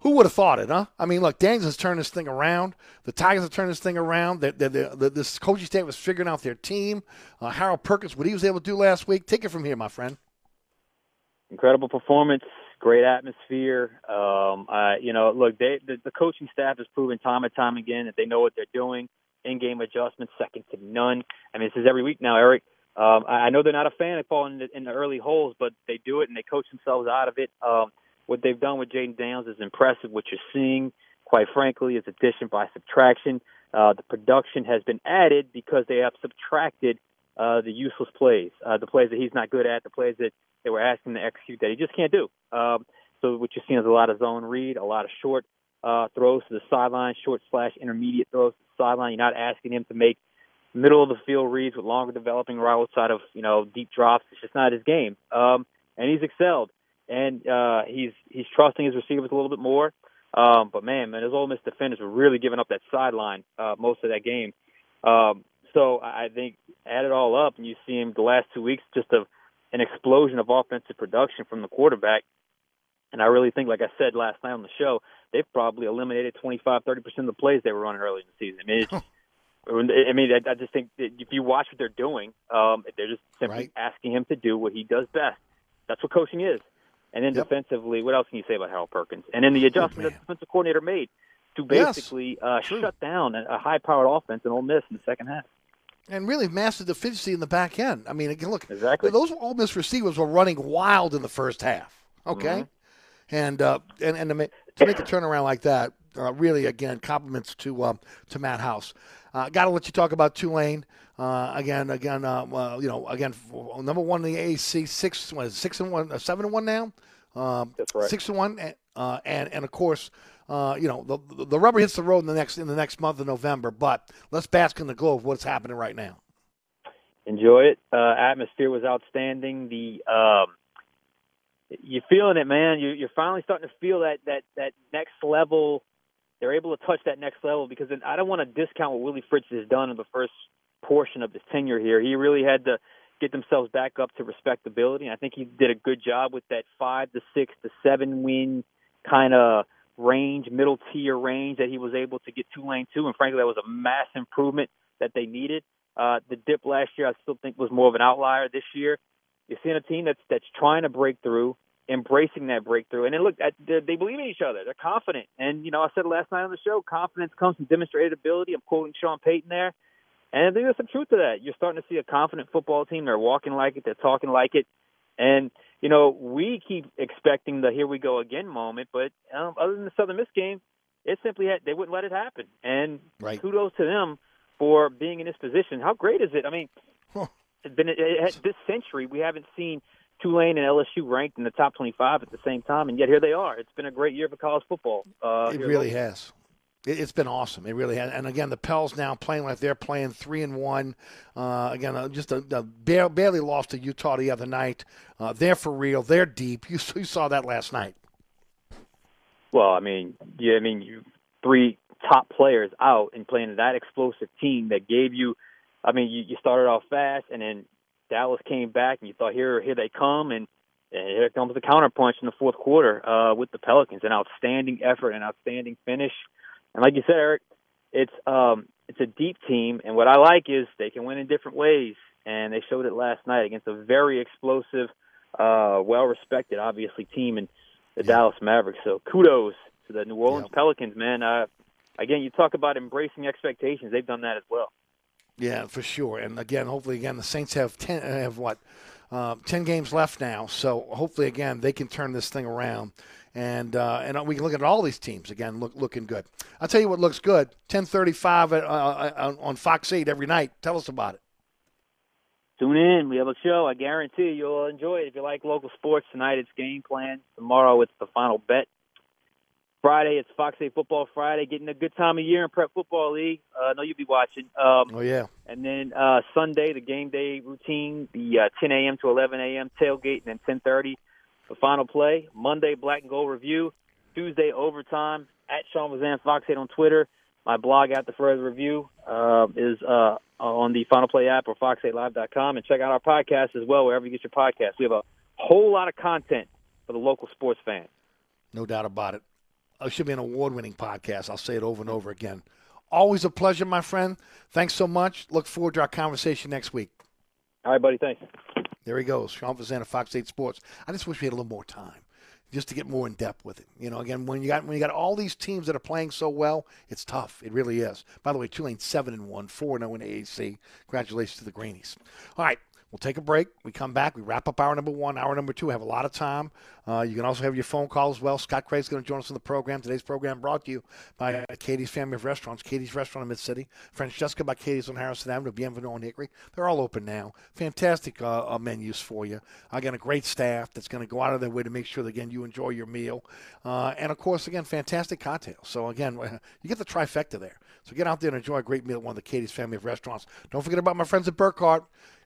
Who would have thought it, huh? I mean, look, Daniels has turned this thing around. The Tigers have turned this thing around. They're, they're, they're, this coaching staff was figuring out their team. Uh, Harold Perkins, what he was able to do last week. Take it from here, my friend. Incredible performance, great atmosphere. Um, I, you know, look, they, the, the coaching staff has proven time and time again that they know what they're doing. In-game adjustments, second to none. I mean, this is every week now, Eric. Um, I know they're not a fan of falling in the, in the early holes, but they do it and they coach themselves out of it. Um, what they've done with Jayden Daniels is impressive. What you're seeing, quite frankly, is addition by subtraction. Uh, the production has been added because they have subtracted uh, the useless plays, uh, the plays that he's not good at, the plays that they were asking to execute that he just can't do. Um, so what you're seeing is a lot of zone read, a lot of short uh, throws to the sideline, short slash intermediate throws to the sideline. You're not asking him to make middle of the field reads with longer developing routes out of, you know, deep drops. It's just not his game. Um, and he's excelled. And uh, he's he's trusting his receivers a little bit more. Um, but, man, man, his Ole Miss defenders were really giving up that sideline uh, most of that game. Um, so I think add it all up, and you see him the last two weeks, just a, an explosion of offensive production from the quarterback. And I really think, like I said last night on the show, they've probably eliminated twenty-five, thirty percent of the plays they were running early in the season. I mean, it's just, I mean, I just think that if you watch what they're doing, um, they're just simply right. asking him to do what he does best. That's what coaching is. And then yep. defensively, what else can you say about Harold Perkins? And then the adjustment oh, that the defensive coordinator made to basically yes. uh, shut down a high-powered offense in Ole Miss in the second half. And really massive deficiency in the back end. I mean, again, look, exactly. those Ole Miss receivers were running wild in the first half, okay? Mm-hmm. And, uh, and and to make, to make a turnaround like that, uh, really, again, compliments to um, to Matt House. Uh, got to let you talk about Tulane uh, again. Again, uh, well, you know, again, number one in the A A C, six, what is it, six and one, uh, seven and one now. Um, That's right. Six and one, and uh, and, and of course, uh, you know, the the rubber hits the road in the next in the next month of November. But let's bask in the glow of what's happening right now. Enjoy it. Uh, atmosphere was outstanding. The um, you're feeling it, man. You, you're finally starting to feel that that that next level. They're able to touch that next level because I don't want to discount what Willie Fritz has done in the first portion of his tenure here. He really had to get themselves back up to respectability, and I think he did a good job with that five to six to seven win kind of range, middle tier range that he was able to get Tulane to, and frankly, that was a mass improvement that they needed. Uh, the dip last year I still think was more of an outlier. This year, you're seeing a team that's that's trying to break through, embracing that breakthrough. And then look, they believe in each other. They're confident. And, you know, I said last night on the show, confidence comes from demonstrated ability. I'm quoting Sean Payton there. And I think there's some truth to that. You're starting to see a confident football team. They're walking like it. They're talking like it. And, you know, we keep expecting the here we go again moment. But um, other than the Southern Miss game, it simply had, they wouldn't let it happen. And right. kudos to them for being in this position. How great is it? I mean, huh. it's been it, it, this century we haven't seen Tulane and L S U ranked in the top twenty-five at the same time, and yet here they are. It's been a great year for college football. Uh, it really long. has. It's been awesome. It really has. And, again, the Pels now playing like they're playing three and one. Uh, again, uh, just a, a bare, barely lost to Utah the other night. Uh, they're for real. They're deep. You, you saw that last night. Well, I mean, yeah, I mean, you three top players out and playing that explosive team that gave you – I mean, you, you started off fast and then – Dallas came back, and you thought, here, here they come, and, and here comes the counterpunch in the fourth quarter uh, with the Pelicans. An outstanding effort, an outstanding finish. And like you said, Eric, it's um, it's a deep team, and what I like is they can win in different ways, and they showed it last night against a very explosive, uh, well-respected, obviously, team in the yeah. Dallas Mavericks. So kudos to the New Orleans yeah. Pelicans, man. Uh, again, you talk about embracing expectations. They've done that as well. Yeah, for sure. And, again, hopefully, again, the Saints have, ten, have what, uh, ten games left now. So, hopefully, again, they can turn this thing around. And uh, and we can look at all these teams, again, look, looking good. I'll tell you what looks good, ten thirty-five uh, on Fox eight every night. Tell us about it. Tune in. We have a show. I guarantee you'll enjoy it. If you like local sports, tonight it's Game Plan. Tomorrow it's The Final Bet. Friday, it's Fox eight Football Friday, getting a good time of year in Prep Football League. Uh, I know you'll be watching. Um, oh, yeah. And then uh, Sunday, the game day routine, the uh, ten a.m. to eleven a.m. tailgate, and then ten thirty, the final play. Monday, Black and Gold Review. Tuesday, Overtime, at Sean Vizena, Fox eight on Twitter. My blog, After Further Review, uh, is uh, on the Final Play app or fox eight live dot com. And check out our podcast as well, wherever you get your podcast. We have a whole lot of content for the local sports fan. No doubt about it. It should be an award-winning podcast. I'll say it over and over again. Always a pleasure, my friend. Thanks so much. Look forward to our conversation next week. All right, buddy. Thanks. There he goes. Sean Vizena, Fox eight Sports. I just wish we had a little more time just to get more in depth with it. You know, again, when you got when you got all these teams that are playing so well, it's tough. It really is. By the way, Tulane seven and one, four and zero in A A C. Congratulations to the Greenies. All right. We'll take a break. We come back. We wrap up hour number one, hour number two. Have a lot of time. Uh, you can also have your phone call as well. Scott Craig's going to join us in the program. Today's program brought to you by uh, Katie's Family of Restaurants, Katie's Restaurant in Mid City, Francesca by Katie's on Harrison Avenue, Bienvenue on Hickory. They're all open now. Fantastic uh, uh, menus for you. I got a great staff that's going to go out of their way to make sure that, again, you enjoy your meal. Uh, and, of course, again, fantastic cocktails. So, again, you get the trifecta there. So get out there and enjoy a great meal at one of the Katie's Family of Restaurants. Don't forget about my friends at Burkhardt.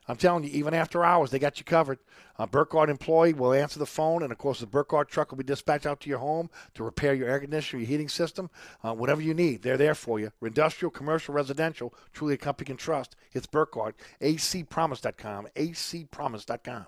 I'm telling you, even after hours, they got you covered. A Burkhardt employee will answer the phone, and, of course, the Burkhardt truck will be dispatched out to your home to repair your air conditioner, your heating system, uh, whatever you need. They're there for you. Industrial, commercial, residential, truly a company you can trust. It's Burkhardt. A C promise dot com, A C promise dot com.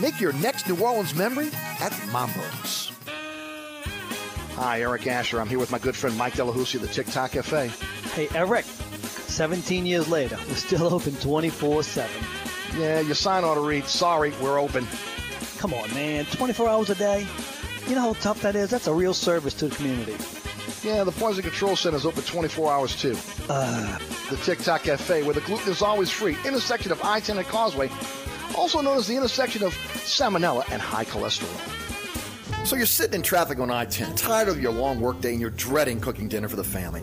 Make your next New Orleans memory at Mambo's. Hi, Eric Asher. I'm here with my good friend Mike Delahousie of the TikTok Cafe. Hey, Eric. seventeen years later, we're still open twenty-four seven. Yeah, your sign ought to read, sorry, we're open. Come on, man. twenty-four hours a day? You know how tough that is? That's a real service to the community. Yeah, the Poison Control Center is open twenty-four hours, too. Uh, the TikTok Cafe, where the gluten is always free. Intersection of I ten and Causeway. Also known as the intersection of salmonella and high cholesterol. So you're sitting in traffic on I ten, tired of your long workday, and you're dreading cooking dinner for the family.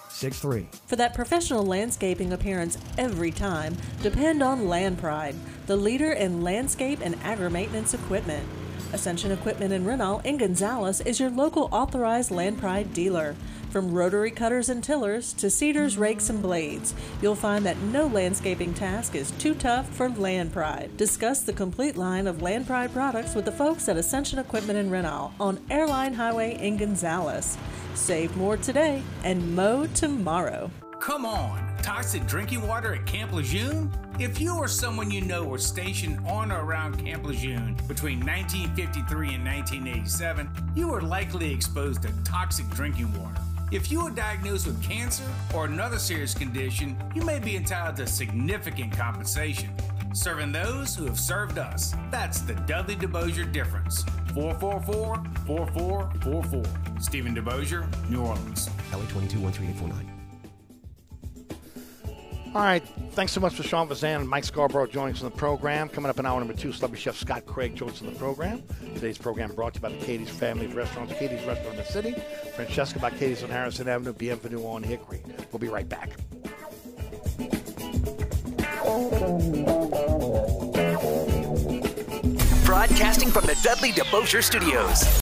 six three. For that professional landscaping appearance every time, depend on Land Pride, the leader in landscape and agri-maintenance equipment. Ascension Equipment in Renal and Gonzales is your local authorized Land Pride dealer. From rotary cutters and tillers to cedars, rakes, and blades, you'll find that no landscaping task is too tough for Land Pride. Discuss the complete line of Land Pride products with the folks at Ascension Equipment in Renal on Airline Highway in Gonzales. Save more today and mow tomorrow. Come on, toxic drinking water at Camp Lejeune? If you or someone you know were stationed on or around Camp Lejeune between nineteen fifty-three and nineteen eighty-seven, you were likely exposed to toxic drinking water. If you were diagnosed with cancer or another serious condition, you may be entitled to significant compensation. Serving those who have served us. That's the Dudley DeBosier difference. four four four, four four four four. Stephen DeBosier, New Orleans. L A twenty-two, one three eight four nine. All right, thanks so much for Sean Vizena and Mike Scarborough joining us on the program. Coming up in hour number two, celebrity chef Scott Craig joins us on the program. Today's program brought to you by the Katie's Family of Restaurants, Katie's Restaurant in the City, Francesca by Katie's on Harrison Avenue, Bienvenue on Hickory. We'll be right back. Broadcasting from the Dudley DeBosier Studios.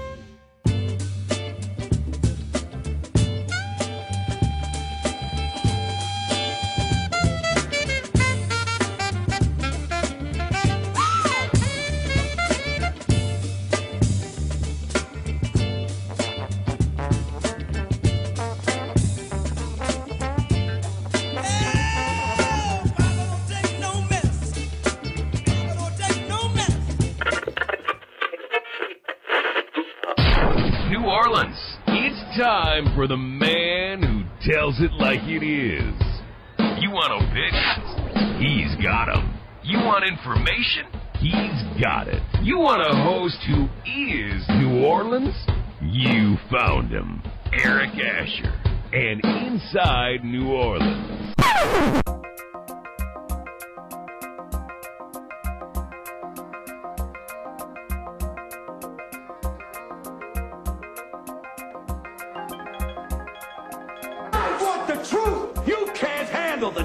For the man who tells it like it is. You want opinions? He's got them. You want information? He's got it. You want a host who is New Orleans? You found him. Eric Asher and Inside New Orleans.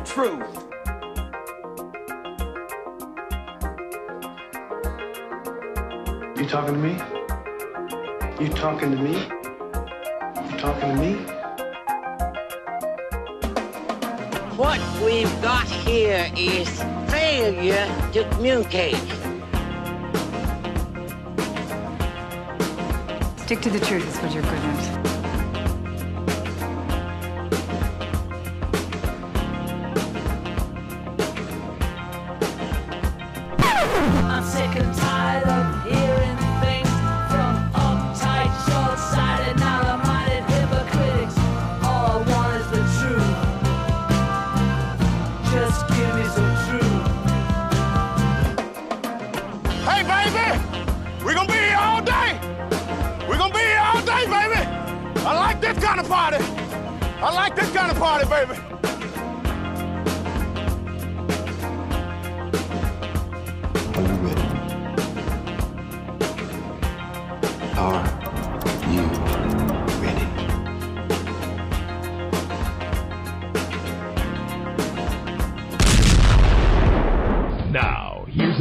Truth. You talking to me? You talking to me? You talking to me? What we've got here is failure to communicate. Stick to the truth is what your good news.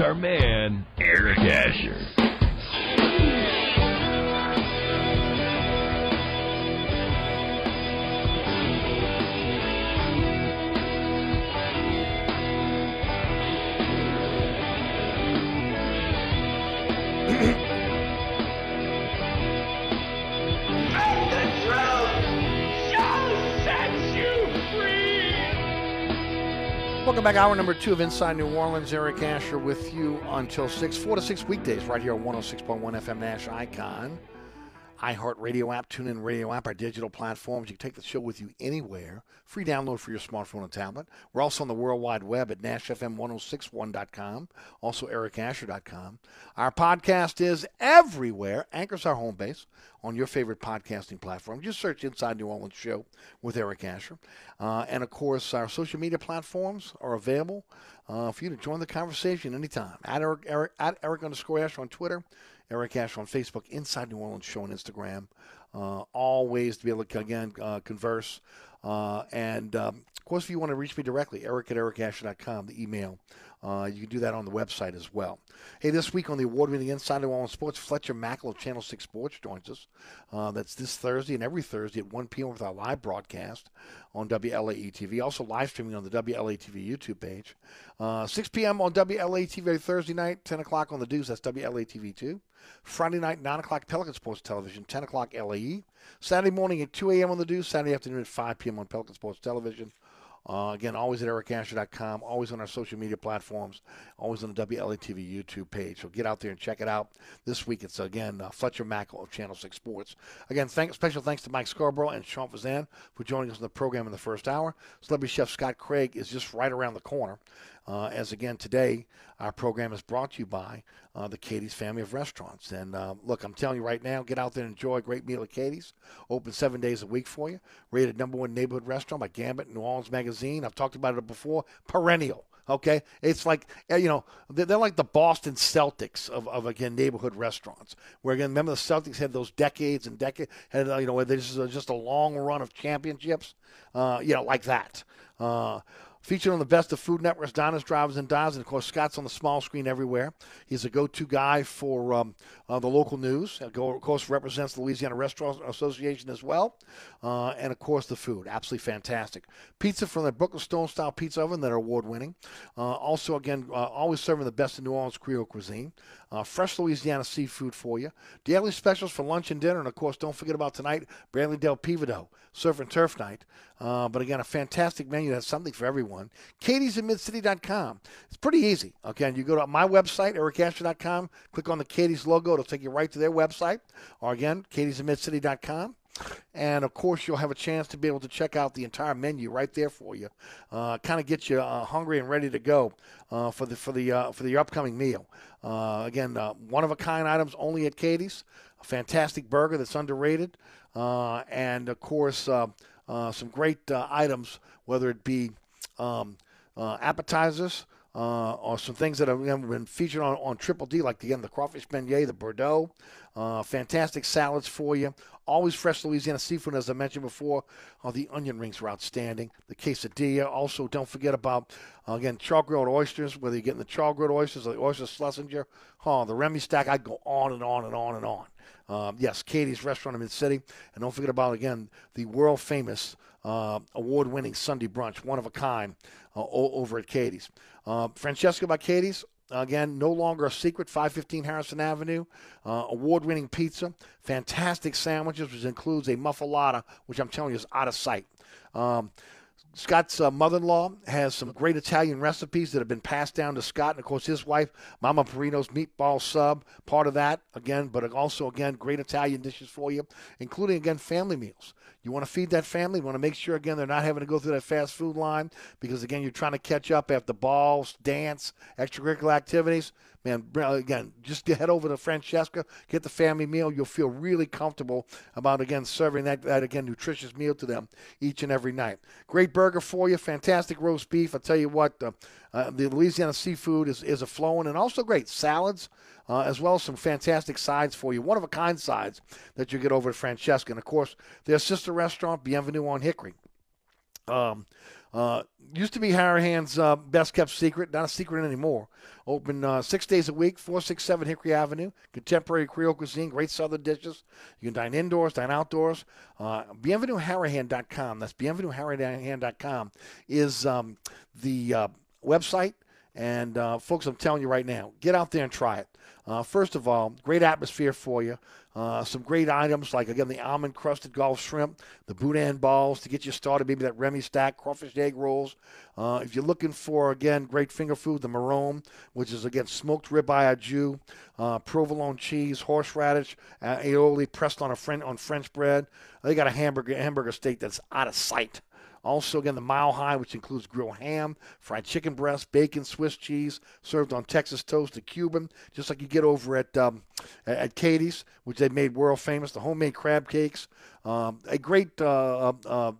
our man, Eric Asher. Welcome back. Hour number two of Inside New Orleans. Eric Asher with you until six, four to six weekdays right here on one oh six point one F M Nash Icon. iHeart Radio app, TuneIn Radio app, our digital platforms. You can take the show with you anywhere. Free download for your smartphone and tablet. We're also on the World Wide Web at Nash F M ten sixty-one dot com, also Eric Asher dot com. Our podcast is everywhere. Anchor's our home base on your favorite podcasting platform. Just search Inside New Orleans Show with Eric Asher. Uh, and, of course, our social media platforms are available uh, for you to join the conversation anytime. At Eric, Eric, at Eric underscore Asher on Twitter. Eric Asher on Facebook, Inside New Orleans Show on Instagram. Uh, all ways to be able to, again, uh, converse. Uh, and, um, of course, if you want to reach me directly, eric at eric asher dot com, the email. Uh, you can do that on the website as well. Hey, this week on the award-winning Inside New Orleans Sports, Fletcher Mackel of Channel six Sports joins us. Uh, that's this Thursday and every Thursday at one p.m. with our live broadcast on W L A E T V. Also live streaming on the W L A E T V YouTube page. Uh, six p.m. on W L A E T V every Thursday night, ten o'clock on the Deuce. That's W L A E T V two. Friday night, nine o'clock, Pelican Sports Television, ten o'clock L A E. Saturday morning at two a.m. on the Deuce. Saturday afternoon at five p.m. on Pelican Sports Television. Uh, again, always at eric asher dot com, always on our social media platforms, always on the W L A T V YouTube page. So get out there and check it out. This week it's, again, uh, Fletcher Mackel of Channel six Sports. Again, thank, special thanks to Mike Scarborough and Sean Vizena for joining us on the program in the first hour. Celebrity Chef Scott Craig is just right around the corner. Uh, as, again, today, our program is brought to you by uh, the Katie's family of restaurants. And, uh, look, I'm telling you right now, get out there and enjoy a great meal at Katie's. Open seven days a week for you. Rated number one neighborhood restaurant by Gambit and New Orleans Magazine. I've talked about it before. Perennial. Okay, it's like, you know, they're like the Boston Celtics of, of again, neighborhood restaurants. Where, again, remember the Celtics had those decades and decades, had, you know, where this is just a long run of championships, uh, you know, like that. Uh, featured on the best of Food Network's Diners, Drivers, and Dives, and, of course, Scott's on the small screen everywhere. He's a go-to guy for um, uh, the local news. He, of course, represents the Louisiana Restaurant Association as well. Uh, and, of course, the food. Absolutely fantastic. Pizza from the Brooklyn Stone-style pizza oven that are award-winning. Uh, also, again, uh, always serving the best of New Orleans Creole cuisine. Uh, fresh Louisiana seafood for you. Daily specials for lunch and dinner. And, of course, don't forget about tonight, Brantley Del Pivoto, Surf and Turf Night. Uh, but, again, a fantastic menu that has something for everyone. katie's in mid city dot com. It's pretty easy. Okay, and you go to my website, eric asher dot com, click on the Katie's logo. It'll take you right to their website. Or, again, katie's in mid city dot com. And, of course, you'll have a chance to be able to check out the entire menu right there for you. Uh, kind of get you uh, hungry and ready to go uh, for the for the, uh, for the upcoming meal. Uh, again, uh, one-of-a-kind items only at Katie's. A fantastic burger that's underrated. Uh, and, of course, uh, uh, some great uh, items, whether it be Um, uh, appetizers uh, or some things that have been featured on, on Triple D, like, again, the crawfish beignet, the Bordeaux, uh, fantastic salads for you. Always fresh Louisiana seafood, as I mentioned before. Uh, the onion rings are outstanding. The quesadilla. Also, don't forget about, uh, again, char-grilled oysters, whether you're getting the char-grilled oysters or the oyster schlesinger, oh, the Remy stack. I'd go on and on and on and on. Um, yes, Katie's Restaurant in Mid-City. And don't forget about, again, the world-famous Uh, award-winning Sunday brunch, one of a kind, uh, over at Katie's. Uh, Francesca by Katie's, again, no longer a secret, five fifteen Harrison Avenue, uh, award-winning pizza, fantastic sandwiches, which includes a muffalata, which I'm telling you is out of sight. Um, Scott's uh, mother-in-law has some great Italian recipes that have been passed down to Scott. And, of course, his wife, Mama Perino's meatball sub, part of that, again, but also, again, great Italian dishes for you, including, again, family meals. You want to feed that family. You want to make sure, again, they're not having to go through that fast food line because, again, you're trying to catch up after balls, dance, extracurricular activities. Man, again, just head over to Francesca, get the family meal. You'll feel really comfortable about, again, serving that, that, again, nutritious meal to them each and every night. Great burger for you, fantastic roast beef. I tell you what, uh, uh, the Louisiana seafood is, is a flowing, and also great salads, uh, as well as some fantastic sides for you, one-of-a-kind sides that you get over at Francesca. And, of course, their sister restaurant, Bienvenue on Hickory. Um, uh, used to be Harahan's uh, best-kept secret, not a secret anymore. Open uh, six days a week, four sixty-seven Hickory Avenue. Contemporary Creole cuisine, great southern dishes. You can dine indoors, dine outdoors. Uh, Bienvenue Harahan dot com, that's Bienvenue Harahan dot com, is um, the uh, website. And, uh, folks, I'm telling you right now, get out there and try it. Uh, first of all, great atmosphere for you. Uh, some great items like, again, the almond-crusted Gulf shrimp, the boudin balls to get you started, maybe that Remy stack, crawfish egg rolls. Uh, if you're looking for, again, great finger food, the marone, which is, again, smoked ribeye au jus, uh, provolone cheese, horseradish, uh, aioli pressed on a French, on French bread. They got a hamburger, hamburger steak that's out of sight. Also, again, the Mile High, which includes grilled ham, fried chicken breast, bacon, Swiss cheese, served on Texas toast, the Cuban, just like you get over at um, at Katie's, which they made world famous, the homemade crab cakes, um, a great uh, uh,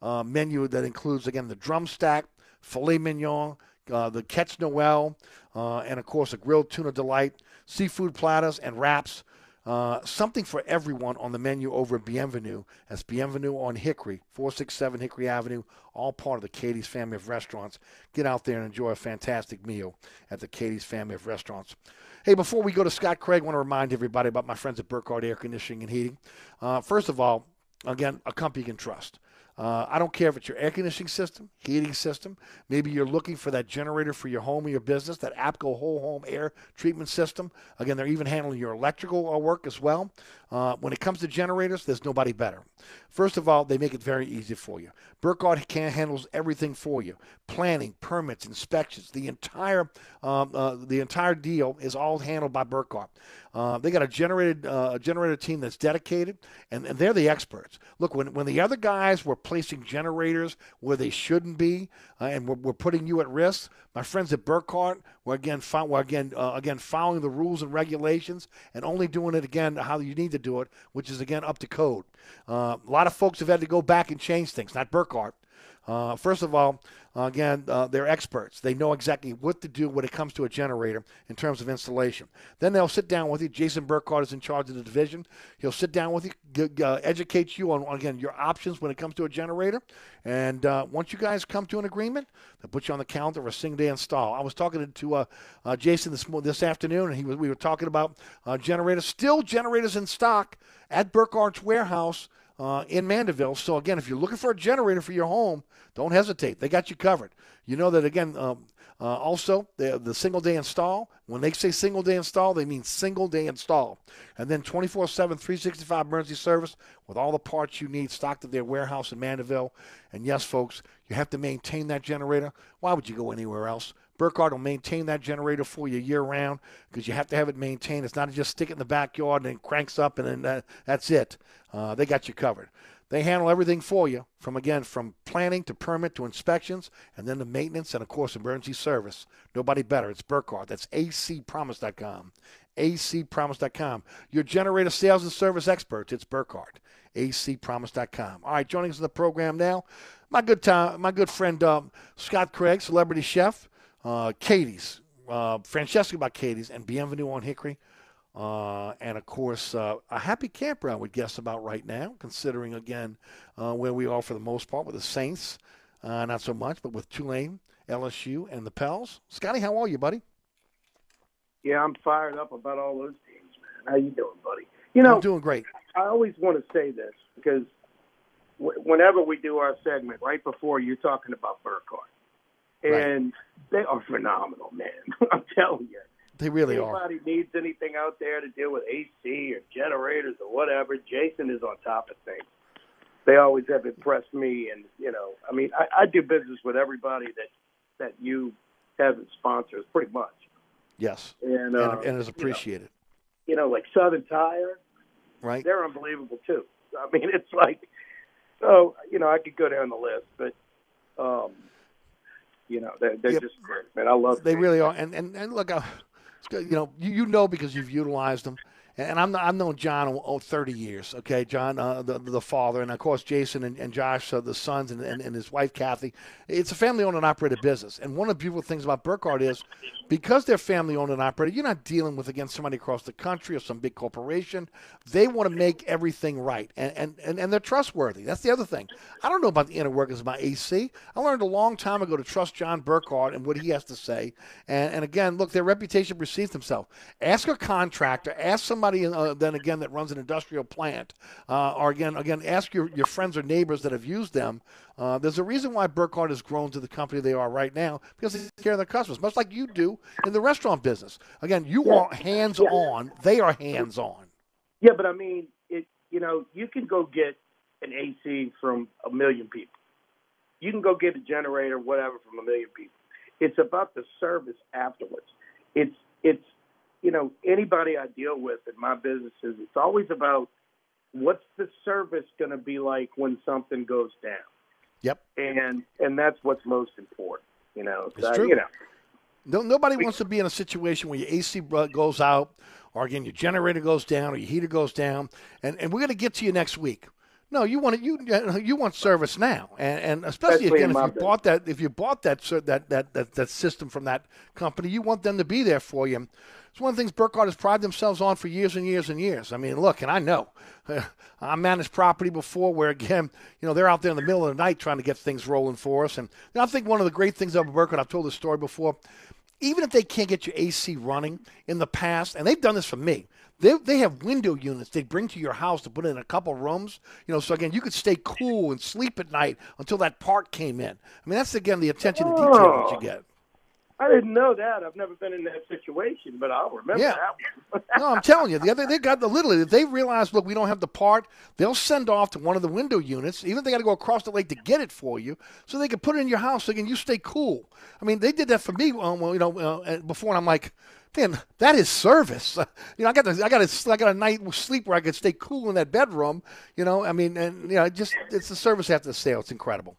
uh, menu that includes, again, the drum stack, filet mignon, uh, the catch Noel, uh, and, of course, a grilled tuna delight, seafood platters and wraps. Uh, something for everyone on the menu over at Bienvenue. That's Bienvenue on Hickory, four sixty-seven Hickory Avenue, all part of the Katie's family of restaurants. Get out there and enjoy a fantastic meal at the Katie's family of restaurants. Hey, before we go to Scott Craig, I want to remind everybody about my friends at Burkhardt Air Conditioning and Heating. Uh, first of all, again, a company you can trust. Uh, I don't care if it's your air conditioning system, heating system. Maybe you're looking for that generator for your home or your business, that APCO whole home air treatment system. Again, they're even handling your electrical work as well. Uh, when it comes to generators, there's nobody better. First of all, they make it very easy for you. Burkhardt can handles everything for you. Planning, permits, inspections, the entire um, uh, the entire deal is all handled by Burkhardt. Uh, they got a generated uh, generator team that's dedicated, and, and they're the experts. Look, when when the other guys were placing generators where they shouldn't be, uh, and we're, we're putting you at risk, my friends at Burkhardt were again fo- were again uh, again following the rules and regulations and only doing it again how you need to do it, which is again up to code. Uh, a lot of folks have had to go back and change things. Not Burkhardt. Uh, first of all, uh, again, uh, they're experts. They know exactly what to do when it comes to a generator in terms of installation. Then they'll sit down with you. Jason Burkhardt is in charge of the division. He'll sit down with you, g- uh, educate you on, again, your options when it comes to a generator. And uh, once you guys come to an agreement, they'll put you on the calendar for a single day install. I was talking to uh, uh, Jason this this afternoon, and he was, we were talking about uh, generators. Still generators in stock at Burkhardt's warehouse. Uh, in Mandeville. So, again, if you're looking for a generator for your home, don't hesitate. They got you covered. You know that, again, um, uh, also, the, the single-day install. When they say single-day install, they mean single-day install. And then twenty-four seven, three sixty-five emergency service with all the parts you need stocked at their warehouse in Mandeville. And, yes, folks, you have to maintain that generator. Why would you go anywhere else? Burkhardt will maintain that generator for you year-round because you have to have it maintained. It's not just stick it in the backyard and it cranks up and then that, that's it. Uh, they got you covered. They handle everything for you from, again, from planning to permit to inspections and then the maintenance and, of course, emergency service. Nobody better. It's Burkhardt. That's A C promise dot com. A C promise dot com. Your generator sales and service experts. It's Burkhardt. A C promise dot com. All right, joining us in the program now, my good time, my good friend um, Scott Craig, celebrity chef. Uh, Katie's, uh, Francesca by Katie's, and Bienvenue on Hickory. Uh, and, of course, uh, a happy camper, I would guess, about right now, considering, again, uh, where we are for the most part with the Saints. Uh, not so much, but with Tulane, L S U, and the Pels. Scotty, how are you, buddy? Yeah, I'm fired up about all those teams, man. How you doing, buddy? You know, I'm doing great. I always want to say this because w- whenever we do our segment, right before you're talking about Burkhardt, and right. They are phenomenal, man. I'm telling you. They really Anybody are. Anybody needs anything out there to deal with A C or generators or whatever, Jason is on top of things. They always have impressed me. And, you know, I mean, I, I do business with everybody that, that you have as sponsors, pretty much. Yes. And, uh, and, and it's appreciated. You know, you know, like Southern Tire. Right. They're unbelievable, too. I mean, it's like, so, you know, I could go down the list, but, um, you know, they're, they're yep. just great, man. I love them. They really are. And, and, and look, I, you know, you, you know because you've utilized them. And I'm, I've known John oh, thirty years, okay, John, uh, the, the father, and, of course, Jason and, and Josh, uh, the sons, and, and, and his wife, Kathy. It's a family-owned and operated business. And one of the beautiful things about Burkhardt is because they're family-owned and operated, you're not dealing with, against somebody across the country or some big corporation. They want to make everything right, and, and, and, and they're trustworthy. That's the other thing. I don't know about the inner workings of my A C. I learned a long time ago to trust John Burkhardt and what he has to say. And, and again, look, their reputation precedes themselves. Ask a contractor. Ask somebody. Somebody uh, then again that runs an industrial plant, uh, or again, again ask your, your friends or neighbors that have used them. Uh, there's a reason why Burkhardt has grown to the company they are right now, because they take care of their customers, much like you do in the restaurant business. Again, you yeah. are hands yeah. on; they are hands on. Yeah, but I mean, it. You know, you can go get an A C from a million people. You can go get a generator, whatever, from a million people. It's about the service afterwards. It's it's. You know, anybody I deal with in my businesses, it's always about what's the service going to be like when something goes down. Yep. And and that's what's most important, you know. It's so, true. You know. No, nobody wants to be in a situation where your A C goes out, or again, your generator goes down, or your heater goes down. And, and we're going to get to you next week. No, you want it, you you want service now, and, and especially, especially again if you business. bought that if you bought that, that that that that system from that company, you want them to be there for you. It's one of the things Burkhardt has prided themselves on for years and years and years. I mean, look, and I know I managed property before where, again, you know, they're out there in the middle of the night trying to get things rolling for us. And I think one of the great things about Burkhardt, I've told this story before. Even if they can't get your A C running in the past, and they've done this for me, they they have window units they bring to your house to put in a couple rooms. You know, so again, you could stay cool and sleep at night until that part came in. I mean, that's, again, the attention oh, to detail that you get. I didn't know that. I've never been in that situation, but I'll remember yeah. that one. No, I'm telling you, the other they got the literally, if they realize, look, we don't have the part, they'll send off to one of the window units, even if they got to go across the lake to get it for you, so they can put it in your house so again, you stay cool. I mean, they did that for me, um, well, you know, uh, before, and I'm like, man, that is service. You know, I got the, I got a, I got a night sleep where I could stay cool in that bedroom. You know, I mean, and you know, it just it's the service after the sale. It's incredible.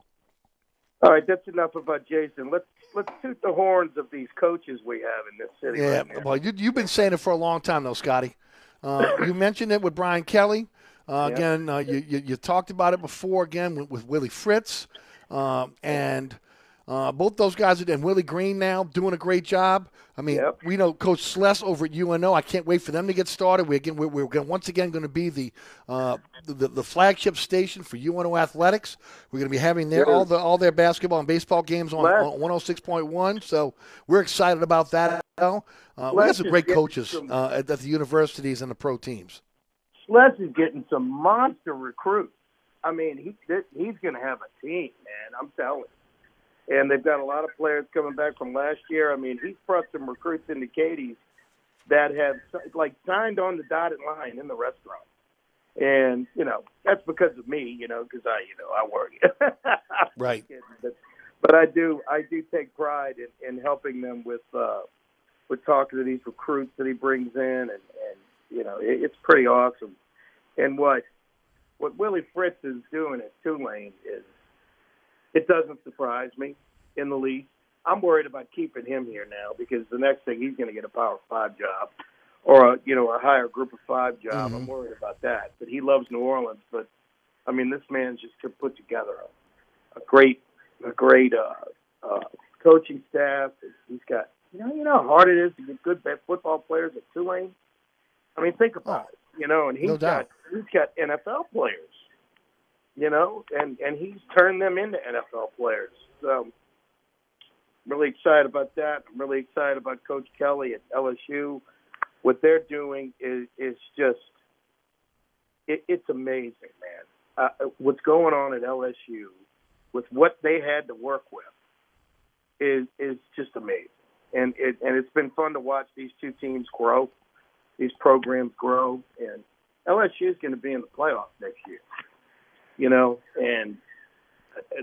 All right, that's enough about Jason. Let's let's toot the horns of these coaches we have in this city. Yeah, right well, you, you've been saying it for a long time, though, Scotty. Uh, you mentioned it with Brian Kelly. Uh, yeah. Again, uh, you, you you talked about it before. Again, with, with Willie Fritz, um, and uh, both those guys are, and Willie Green now doing a great job. I mean, yep. we know Coach Sless over at U N O. I can't wait for them to get started. We again, we're, we're gonna, once again going to be the, uh, the the flagship station for U N O athletics. We're going to be having their all the all their basketball and baseball games on, on one oh six point one. So we're excited about that. Uh, we got some great coaches uh, at the universities and the pro teams. Sless is getting some monster recruits. I mean, he he's going to have a team, man. I'm telling you. And they've got a lot of players coming back from last year. I mean, he's brought some recruits into Katie's that have, like, signed on the dotted line in the restaurant. And, you know, that's because of me, you know, because I, you know, I work. Right. But, but I do I do take pride in, in helping them with uh, with talking to these recruits that he brings in. And, and you know, it, it's pretty awesome. And what, what Willie Fritz is doing at Tulane is, it doesn't surprise me in the least. I'm worried about keeping him here now because the next thing he's going to get a Power Five job or a, you know, a higher Group of Five job. Mm-hmm. I'm worried about that. But he loves New Orleans. But I mean, this man just could put together a, a great, a great uh, uh, coaching staff. He's got, you know, you know how hard it is to get good football players at Tulane. I mean, think about oh, it, you know. And he's no got, he's got N F L players. You know, and, and he's turned them into N F L players. So I'm really excited about that. I'm really excited about Coach Kelly at L S U. What they're doing is, is just it, – it's amazing, man. Uh, what's going on at L S U with what they had to work with is is just amazing. And, it, and it's been fun to watch these two teams grow, these programs grow. And L S U is going to be in the playoffs next year. You know, and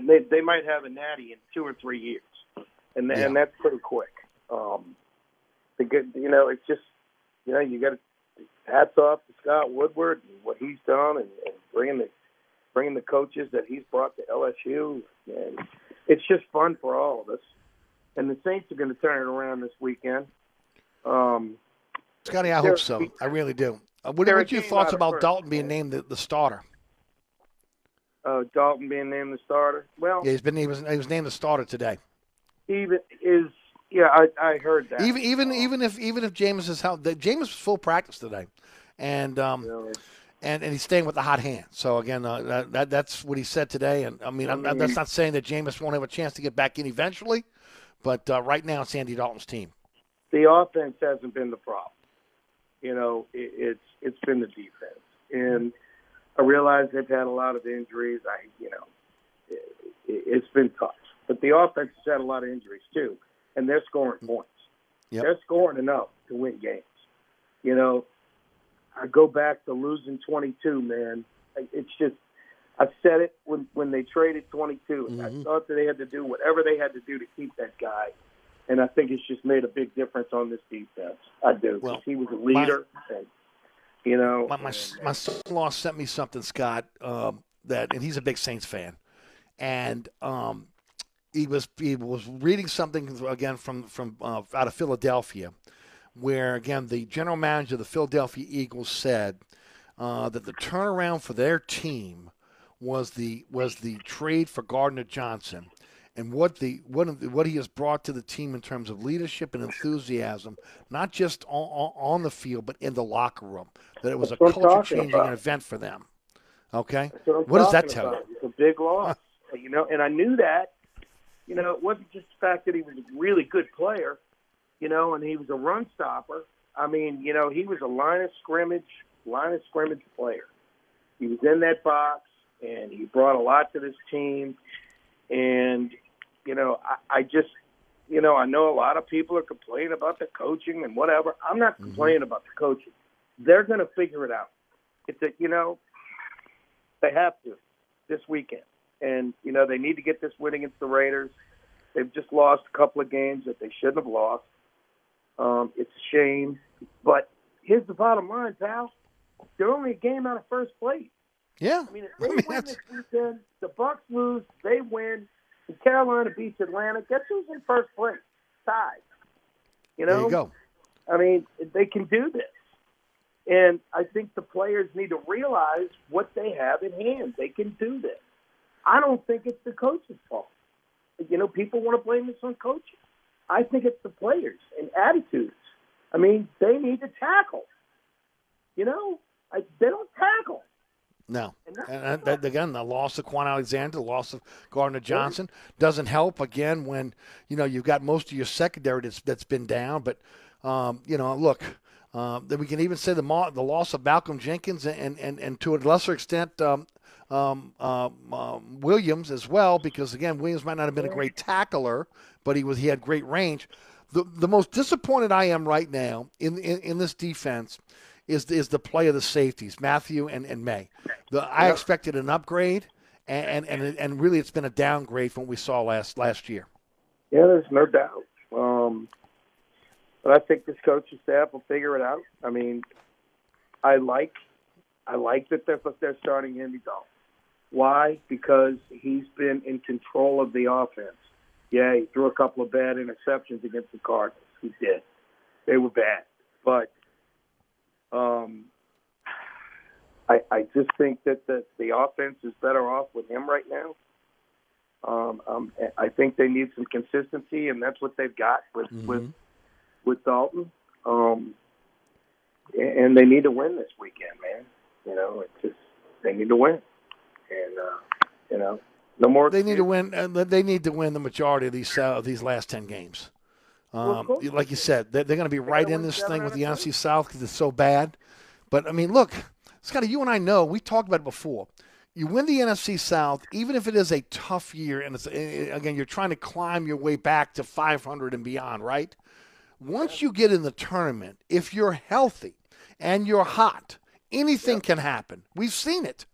they they might have a natty in two or three years, and yeah. and that's pretty quick. Um, the good, you know, it's just, you know, you got to hats off to Scott Woodward and what he's done, and, and bringing the bringing the coaches that he's brought to L S U, and it's just fun for all of us. And the Saints are going to turn it around this weekend. Um, Scotty, I hope so. I really do. Uh, what are your thoughts about first, Dalton being named the, the starter? Uh, Dalton being named the starter. Well, yeah, he's been he was he was named the starter today. Even is yeah, I, I heard that. Even even even if even if Jameis is held, Jameis was full practice today, and um, really? and and he's staying with the hot hand. So again, uh, that, that that's what he said today. And I mean, I mean I'm, that's not saying that Jameis won't have a chance to get back in eventually, but uh, right now it's Andy Dalton's team. The offense hasn't been the problem. You know, it, it's it's been the defense and. I realize they've had a lot of injuries. I, you know, it, it's been tough. But the offense has had a lot of injuries, too, and they're scoring points. Yep. They're scoring enough to win games. You know, I go back to losing twenty-two, man. It's just I said it when, when they traded twenty-two. And mm-hmm. I thought that they had to do whatever they had to do to keep that guy. And I think it's just made a big difference on this defense. I do. Well, he was a leader. My- and, You know, my my, my son-in-law sent me something, Scott. Um, that and he's a big Saints fan, and um, he was he was reading something again from from uh, out of Philadelphia, where again the general manager of the Philadelphia Eagles said uh, that the turnaround for their team was the was the trade for Gardner Johnson, and what the what what he has brought to the team in terms of leadership and enthusiasm, not just on, on the field but in the locker room. That it was That's a culture-changing event for them. Okay? What, what does that tell about. you? It's a big loss. Huh. You know, and I knew that. You know, it wasn't just the fact that he was a really good player, you know, and he was a run stopper. I mean, you know, he was a line of scrimmage, line of scrimmage player. He was in that box, and he brought a lot to this team. And, you know, I, I just, you know, I know a lot of people are complaining about the coaching and whatever. I'm not complaining mm-hmm. about the coaching. They're going to figure it out. It's a, you know, they have to this weekend. And, you know, they need to get this win against the Raiders. They've just lost a couple of games that they shouldn't have lost. Um, it's a shame. But here's the bottom line, pal. They're only a game out of first place. Yeah. I mean, if they I mean, win that's... this weekend, the Bucks lose, they win, and Carolina beats Atlanta. Guess who's in first place? Tied. You know? There you go. I mean, they can do this. And I think the players need to realize what they have in hand. They can do this. I don't think it's the coach's fault. You know, people want to blame this on coaches. I think it's the players and attitudes. I mean, they need to tackle. You know, I, they don't tackle. No. And, and that, again, the loss of Quan Alexander, the loss of Gardner Johnson doesn't help, again, when, you know, you've got most of your secondary that's, that's been down. But, um, you know, look – Uh, that we can even say the ma- the loss of Malcolm Jenkins and, and, and to a lesser extent um, um, uh, um, Williams as well, because again Williams might not have been a great tackler, but he was he had great range. The the most disappointed I am right now in in, in this defense is is the play of the safeties Matthew and, and May. The, I yeah. expected an upgrade, and, and and and really it's been a downgrade from what we saw last last year. Yeah, there's no doubt. Um... But I think this coaching staff will figure it out. I mean, I like, I like that they're they're starting Andy Dalton. Why? Because he's been in control of the offense. Yeah, he threw a couple of bad interceptions against the Cardinals. He did; they were bad. But um, I I just think that the the offense is better off with him right now. Um, um I think they need some consistency, and that's what they've got with mm-hmm. with. with Dalton, um, and they need to win this weekend, man. You know, it's just they need to win, and uh, you know, no more. They need to win. Uh, they need to win the majority of these uh, these last ten games. Um, well, like you said, they're, they're going to be right in this thing with the N F C South because it's so bad. But I mean, look, Scotty, you and I know we talked about it before. You win the N F C South, even if it is a tough year, and it's again you're trying to climb your way back to five hundred and beyond, right? Once you get in the tournament, if you're healthy and you're hot, anything yeah. can happen. We've seen it.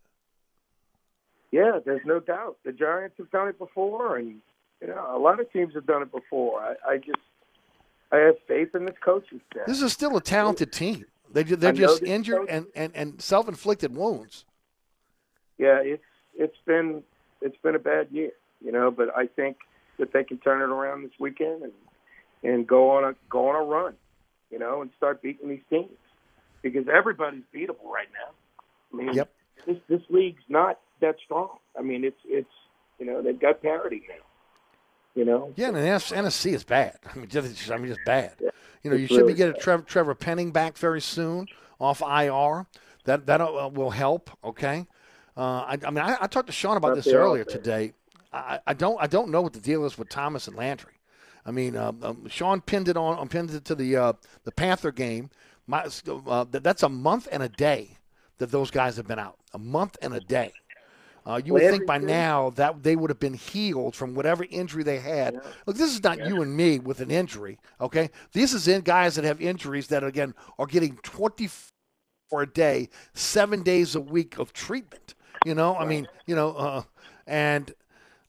Yeah, there's no doubt. The Giants have done it before, and you know a lot of teams have done it before. I, I just I have faith in this coaching staff. This is still a talented team. They they're just injured and, and, and self-inflicted wounds. Yeah, it's it's been it's been a bad year, you know. But I think that they can turn it around this weekend and. And go on a go on a run, you know, and start beating these teams. because everybody's beatable right now. I mean, yep. this this league's not that strong. I mean, it's it's you know they've got parity now. You know. Yeah, and N F C is bad. I mean, just, I mean, just bad. Yeah, you know, you should really be getting Trevor, Trevor Penning back very soon off I R. That that uh, will help. Okay. Uh, I, I mean, I, I talked to Sean about this earlier today. I, I don't I don't know what the deal is with Thomas and Landry. I mean, uh, um, Sean pinned it on, um, pinned it to the uh, the Panther game. My, uh, that's a month and a day that those guys have been out. A month and a day. Uh, you would think by now that they would have been healed from whatever injury they had. Yeah. Look, this is not yeah. you and me with an injury, okay? This is in guys that have injuries that, again, are getting twenty-four a day, seven days a week of treatment. You know, I mean, you know, uh, and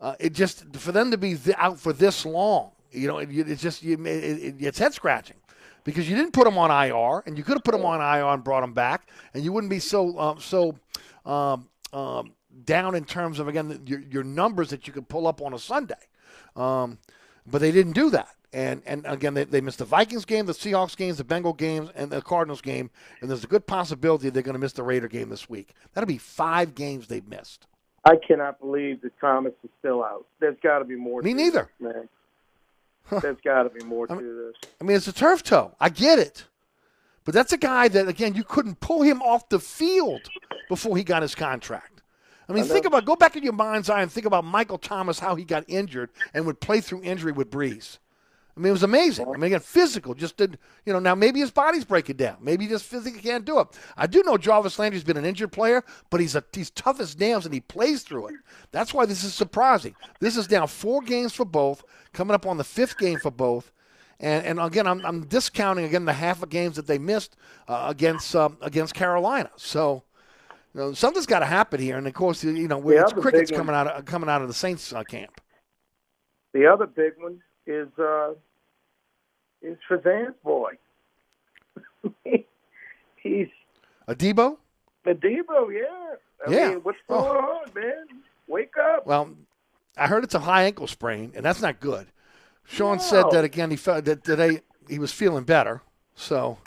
uh, it just – for them to be out for this long, you know, it, it's just it, – it, it's head-scratching. Because you didn't put them on I R, and you could have put them on I R and brought them back, and you wouldn't be so um, so um, um, down in terms of, again, your, your numbers that you could pull up on a Sunday. Um, but they didn't do that. And, and again, they, they missed the Vikings game, the Seahawks games, the Bengal games, and the Cardinals game, and there's a good possibility they're going to miss the Raider game this week. That'll be five games they've missed. I cannot believe that Thomas is still out. There's got to be more. Me neither. This, man. Huh. There's got to be more to I mean, this. I mean, it's a turf toe. I get it. But that's a guy that, again, you couldn't pull him off the field before he got his contract. I mean, I think about, go back in your mind's eye and think about Michael Thomas, how he got injured and would play through injury with Breeze. I mean, it was amazing. I mean, again, physical, just did, you know, now maybe his body's breaking down. Maybe he just physically can't do it. I do know Jarvis Landry's been an injured player, but he's a, he's tough as nails, and he plays through it. That's why this is surprising. This is now four games for both, coming up on the fifth game for both. And, and again, I'm, I'm discounting, again, the half of games that they missed uh, against uh, against Carolina. So, you know, something's got to happen here. And, of course, you know, yeah, it's crickets coming out, of, coming out of the Saints uh, camp. The other big one is uh... – is Fazan's boy. He's a Debo? A Debo, yeah. I yeah. mean, what's going oh. on, man? Wake up. Well, I heard it's a high ankle sprain, and that's not good. Sean no. said that, again, he felt that today he was feeling better. So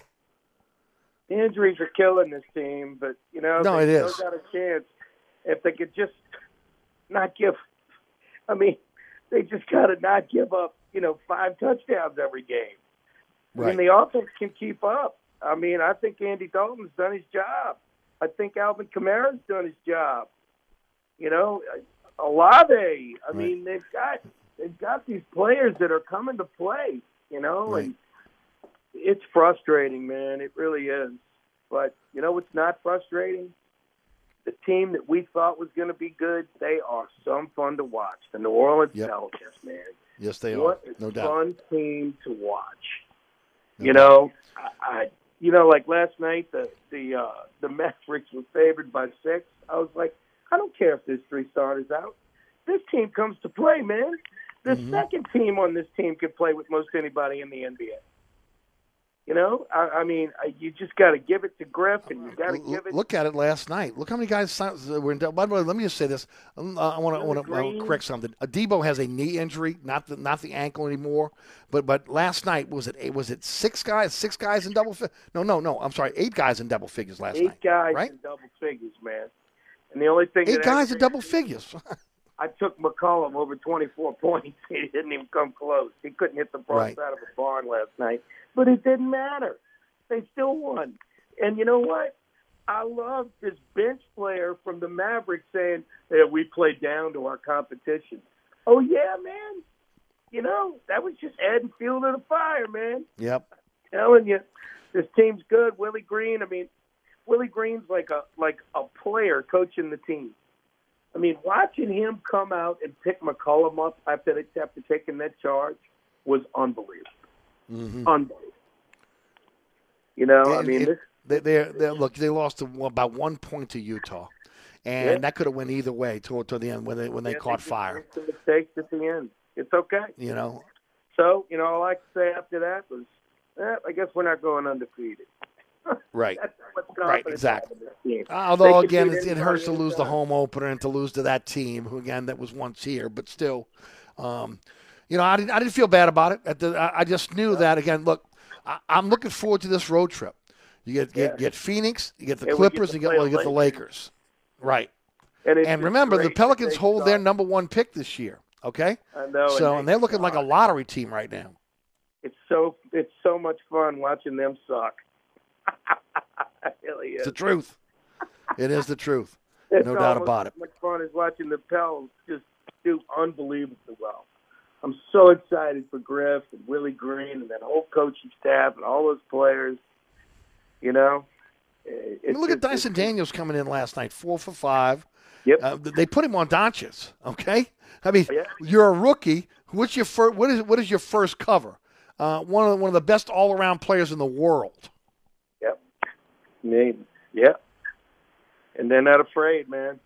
the injuries are killing this team, but, you know, no, they it is. got a chance. If they could just not give – I mean, they just got to not give up, you know, five touchdowns every game. Right. And the offense can keep up. I mean, I think Andy Dalton's done his job. I think Alvin Kamara's done his job. You know, Olave. I right. mean, they've got they've got these players that are coming to play. You know, right. and it's frustrating, man. It really is. But you know what's not frustrating? The team that we thought was going to be good, they are some fun to watch. The New Orleans yep. Pelicans, man. Yes, they what are. No doubt. What a fun team to watch. No you know, I, I, you know, like last night, the the uh, the Mavericks were favored by six. I was like, I don't care if there's three starters out. This team comes to play, man. The mm-hmm. second team on this team can play with most anybody in the N B A. You know, I, I mean, I, you just got to give it to Griff, and you got to give it. Look at it last night. Look how many guys were in. By the way, let me just say this. I want to correct something. Adebo has a knee injury, not the not the ankle anymore. But but last night was it was it six guys six guys in double figures? No no no. I'm sorry, eight guys in double figures last eight night. Eight guys right? in double figures, man. And the only thing eight that guys in double figures. I took McCollum over twenty-four points. He didn't even come close. He couldn't hit the ball right. out of a barn last night. But it didn't matter. They still won. And you know what? I love this bench player from the Mavericks saying that we played down to our competition. Oh, yeah, man. You know, that was just adding fuel to the fire, man. Yep. I'm telling you, this team's good. Willie Green, I mean, Willie Green's like a like a player coaching the team. I mean, watching him come out and pick McCollum up after, after taking that charge was unbelievable. Mm-hmm. Unbelievable. You know, and I mean, it, they they're, they're, look, they lost to, well, by one point to Utah, and yeah. that could have went either way toward to the end when they when they yeah, caught they fire. The mistakes at the end. It's okay. You know. So you know, all I could say after that was, eh, I guess we're not going undefeated. Right. Right, exactly. Although, again, it, it hurts to lose the home opener and to lose to that team, who, again, that was once here, but still, um, you know, I didn't, I didn't feel bad about it. At the, I just knew that, again, look, I, I'm looking forward to this road trip. You get get, yeah. get Phoenix, you get the and Clippers, get the you get well, you get the Lakers, right? And, and remember, the Pelicans hold their number one pick this year. Okay, I know. So and, and they're looking suck. like a lottery team right now. It's so it's so much fun watching them suck. It really is. It's the truth. It is the truth. It's no doubt about it. As much fun as watching the Pels just do unbelievably well. I'm so excited for Griff and Willie Green and that whole coaching staff and all those players. You know, it's, I mean, look it's, at Dyson Daniels coming in last night, four for five. Yep. Uh, they put him on Doncic. Okay, I mean, yeah. you're a rookie. What's your first? What is what is your first cover? Uh, one of the, one of the best all around players in the world. Yep. Name. Yep. And they're not afraid, man.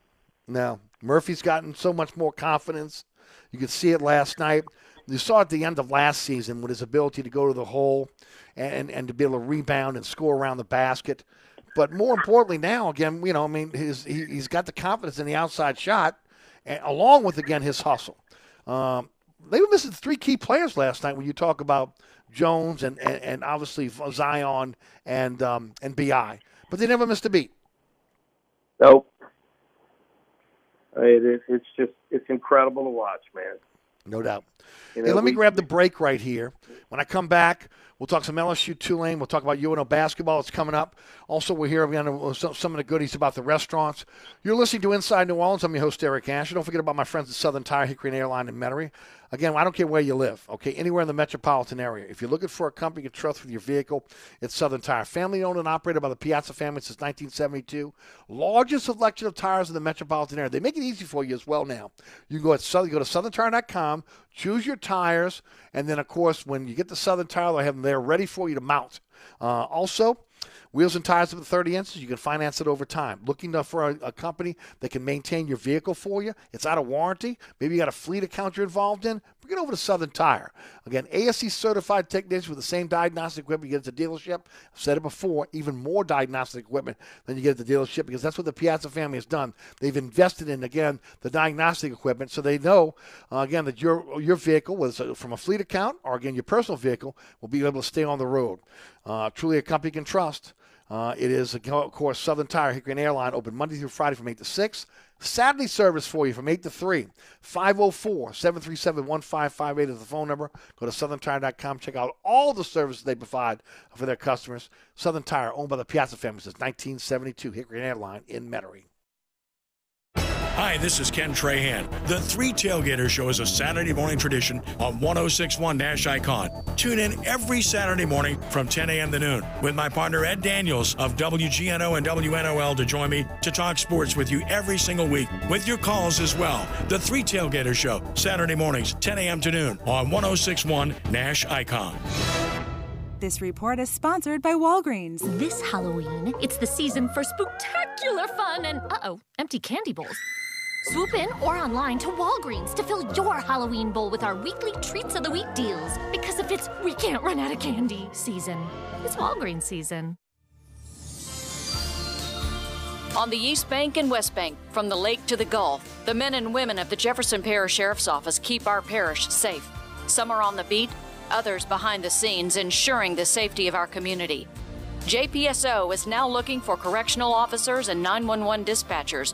No, Murphy's gotten so much more confidence. You could see it last night. You saw it at the end of last season with his ability to go to the hole and, and to be able to rebound and score around the basket. But more importantly now, again, you know, I mean, his, he, he's got the confidence in the outside shot, and along with, again, his hustle. Um, they were missing three key players last night when you talk about Jones and, and, and obviously Zion and, um, and B I. But they never missed a beat. Nope. It is, it's just it's incredible to watch, man. No doubt. You know, hey, let we, me grab the break right here. When I come back, we'll talk some L S U Tulane. We'll talk about U N O basketball. It's coming up. Also, we'll hear some of the goodies about the restaurants. You're listening to Inside New Orleans. I'm your host, Eric Asher. Don't forget about my friends at Southern Tire, Hickory and Airline in Metairie. Again, I don't care where you live, okay, anywhere in the metropolitan area. If you're looking for a company you trust with your vehicle, it's Southern Tire. Family-owned and operated by the Piazza family since nineteen seventy-two. Largest selection of tires in the metropolitan area. They make it easy for you as well now. You can go, at, go to southern tire dot com, choose your tires, and then, of course, when you get to Southern Tire, they have them there ready for you to mount. Uh, also, wheels and tires up to thirty inches, you can finance it over time. Looking to, for a, a company that can maintain your vehicle for you, it's out of warranty, maybe you got a fleet account you're involved in, bring it over to Southern Tire. Again, A S E certified technicians with the same diagnostic equipment you get at the dealership. I've said it before, even more diagnostic equipment than you get at the dealership because that's what the Piazza family has done. They've invested in, again, the diagnostic equipment so they know, uh, again, that your your vehicle, whether it's from a fleet account or, again, your personal vehicle, will be able to stay on the road. Uh, truly a company you can trust. Uh, it is, of course, Southern Tire, Hickory and Airline, open Monday through Friday from eight to six. Saturday service for you from eight to three. five oh four, seven three seven, one five five eight is the phone number. Go to southern tire dot com. Check out all the services they provide for their customers. Southern Tire, owned by the Piazza family since nineteen seventy-two. Hickory and Airline in Metairie. Hi, this is Ken Trahan. The Three Tailgaters Show is a Saturday morning tradition on one oh six point one Nash Icon. Tune in every Saturday morning from ten a m to noon with my partner Ed Daniels of W G N O and W N O L to join me to talk sports with you every single week with your calls as well. The Three Tailgaters Show, Saturday mornings, ten a m to noon on one oh six point one Nash Icon. This report is sponsored by Walgreens. This Halloween, it's the season for spooktacular fun and, uh-oh, empty candy bowls. Swoop in or online to Walgreens to fill your Halloween bowl with our weekly Treats of the Week deals. Because if it's we can't run out of candy season, it's Walgreens season. On the East Bank and West Bank, from the lake to the Gulf, the men and women of the Jefferson Parish Sheriff's Office keep our parish safe. Some are on the beat, others behind the scenes, ensuring the safety of our community. J P S O is now looking for correctional officers and nine one one dispatchers.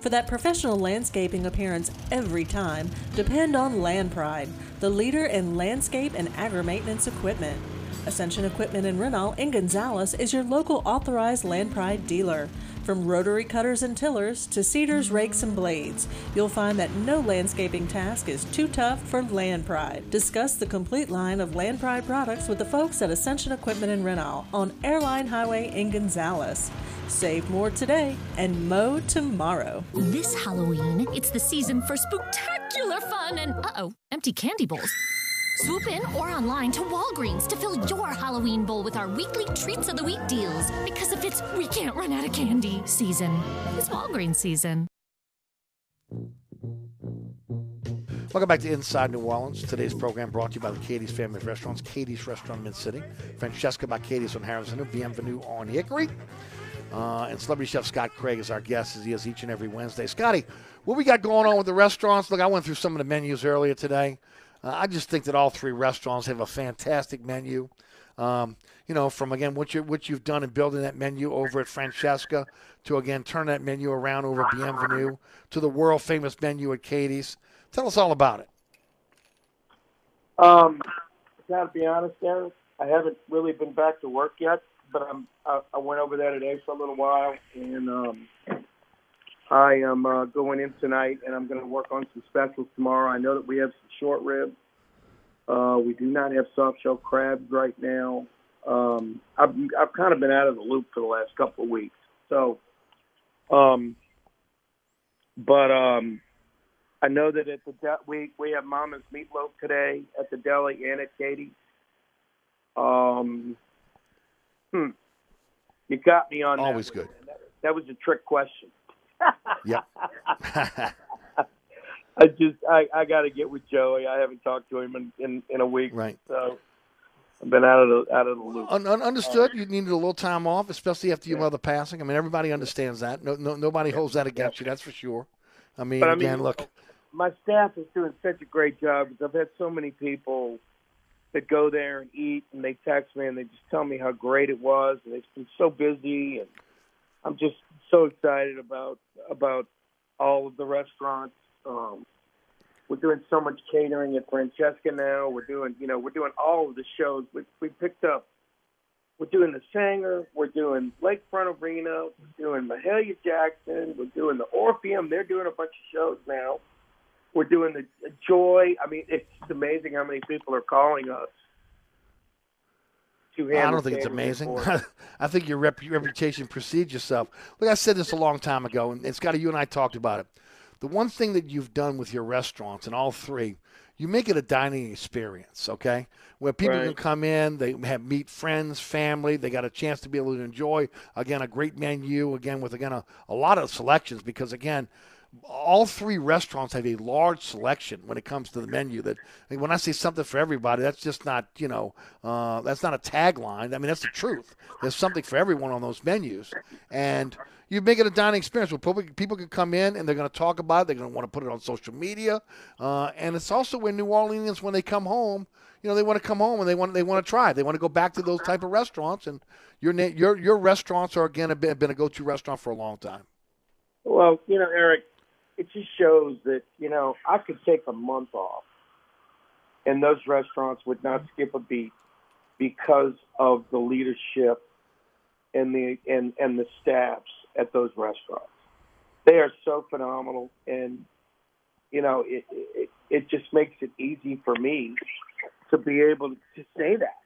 For that professional landscaping appearance every time, depend on Land Pride, the leader in landscape and agri maintenance equipment. Ascension Equipment in Renal in Gonzales is your local authorized Land Pride dealer. From rotary cutters and tillers to cedars, rakes, and blades, you'll find that no landscaping task is too tough for Land Pride. Discuss the complete line of Land Pride products with the folks at Ascension Equipment in Renal on Airline Highway in Gonzales. Save more today and mow tomorrow. This Halloween, it's the season for spooktacular fun and, uh-oh, empty candy bowls. Swoop in or online to Walgreens to fill your Halloween bowl with our weekly Treats of the Week deals. Because if it's we can't run out of candy season, it's Walgreens season. Welcome back to Inside New Orleans. Today's program brought to you by the Katie's Family of Restaurants, Katie's Restaurant Mid-City, Francesca by Katie's on Harris Avenue, Bienvenue on Hickory. Uh, and celebrity chef Scott Craig is our guest, as he is each and every Wednesday. Scotty, what we got going on with the restaurants? Look, I went through some of the menus earlier today. Uh, I just think that all three restaurants have a fantastic menu. Um, you know, from, again, what, you, what you've done in building that menu over at Francesca to, again, turn that menu around over at Bienvenue to the world-famous menu at Katie's. Tell us all about it. Um, gotta be honest, Eric, I haven't really been back to work yet, but I'm, I, I went over there today for a little while, and um, I am uh, going in tonight, and I'm going to work on some specials tomorrow. I know that we have some short ribs. Uh, we do not have soft-shell crabs right now. Um, I've, I've kind of been out of the loop for the last couple of weeks. So, um, but um, I know that at the de- we, we have Mama's Meatloaf today at the deli and at Katie's. Um, hmm. You got me on that. Always good. That, that was a trick question. Yeah. I just I, I got to get with Joey. I haven't talked to him in, in, in a week, right? So I've been out of the out of the loop. Un, un, understood. Um, you needed a little time off, especially after your yeah. mother passing. I mean, everybody understands that. No, no nobody holds that against yeah. you. That's for sure. I mean, but, again, I mean, look, my staff is doing such a great job because I've had so many people that go there and eat, and they text me and they just tell me how great it was, and it's been so busy, and I'm just so excited about about all of the restaurants. Um, we're doing so much catering at Francesca now. We're doing, you know, we're doing all of the shows. We, we picked up. We're doing the Sanger. We're doing Lakefront Arena. We're doing Mahalia Jackson. We're doing the Orpheum. They're doing a bunch of shows now. We're doing the Joy. I mean, it's amazing how many people are calling us. I don't think it's amazing. I think your, rep- your reputation precedes yourself. Look, I said this a long time ago, and Scotty, you and I talked about it. The one thing that you've done with your restaurants, and all three, you make it a dining experience, okay? Where people right. can come in, they have meet friends, family, they got a chance to be able to enjoy, again, a great menu, again, with, again, a, a lot of selections because, again, all three restaurants have a large selection when it comes to the menu. That I mean, when I say something for everybody, that's just not, you know, uh, that's not a tagline. I mean, that's the truth. There's something for everyone on those menus. And you make it a dining experience where people, people can come in and they're going to talk about it. They're going to want to put it on social media. Uh, and it's also when New Orleanians, when they come home, you know, they want to come home and they want they want to try. They want to go back to those type of restaurants. And your your your restaurants are, again, have been a go-to restaurant for a long time. Well, you know, Eric, it just shows that, you know, I could take a month off and those restaurants would not skip a beat because of the leadership and the and, and the staffs at those restaurants. They are so phenomenal, and, you know, it, it, it just makes it easy for me to be able to say that.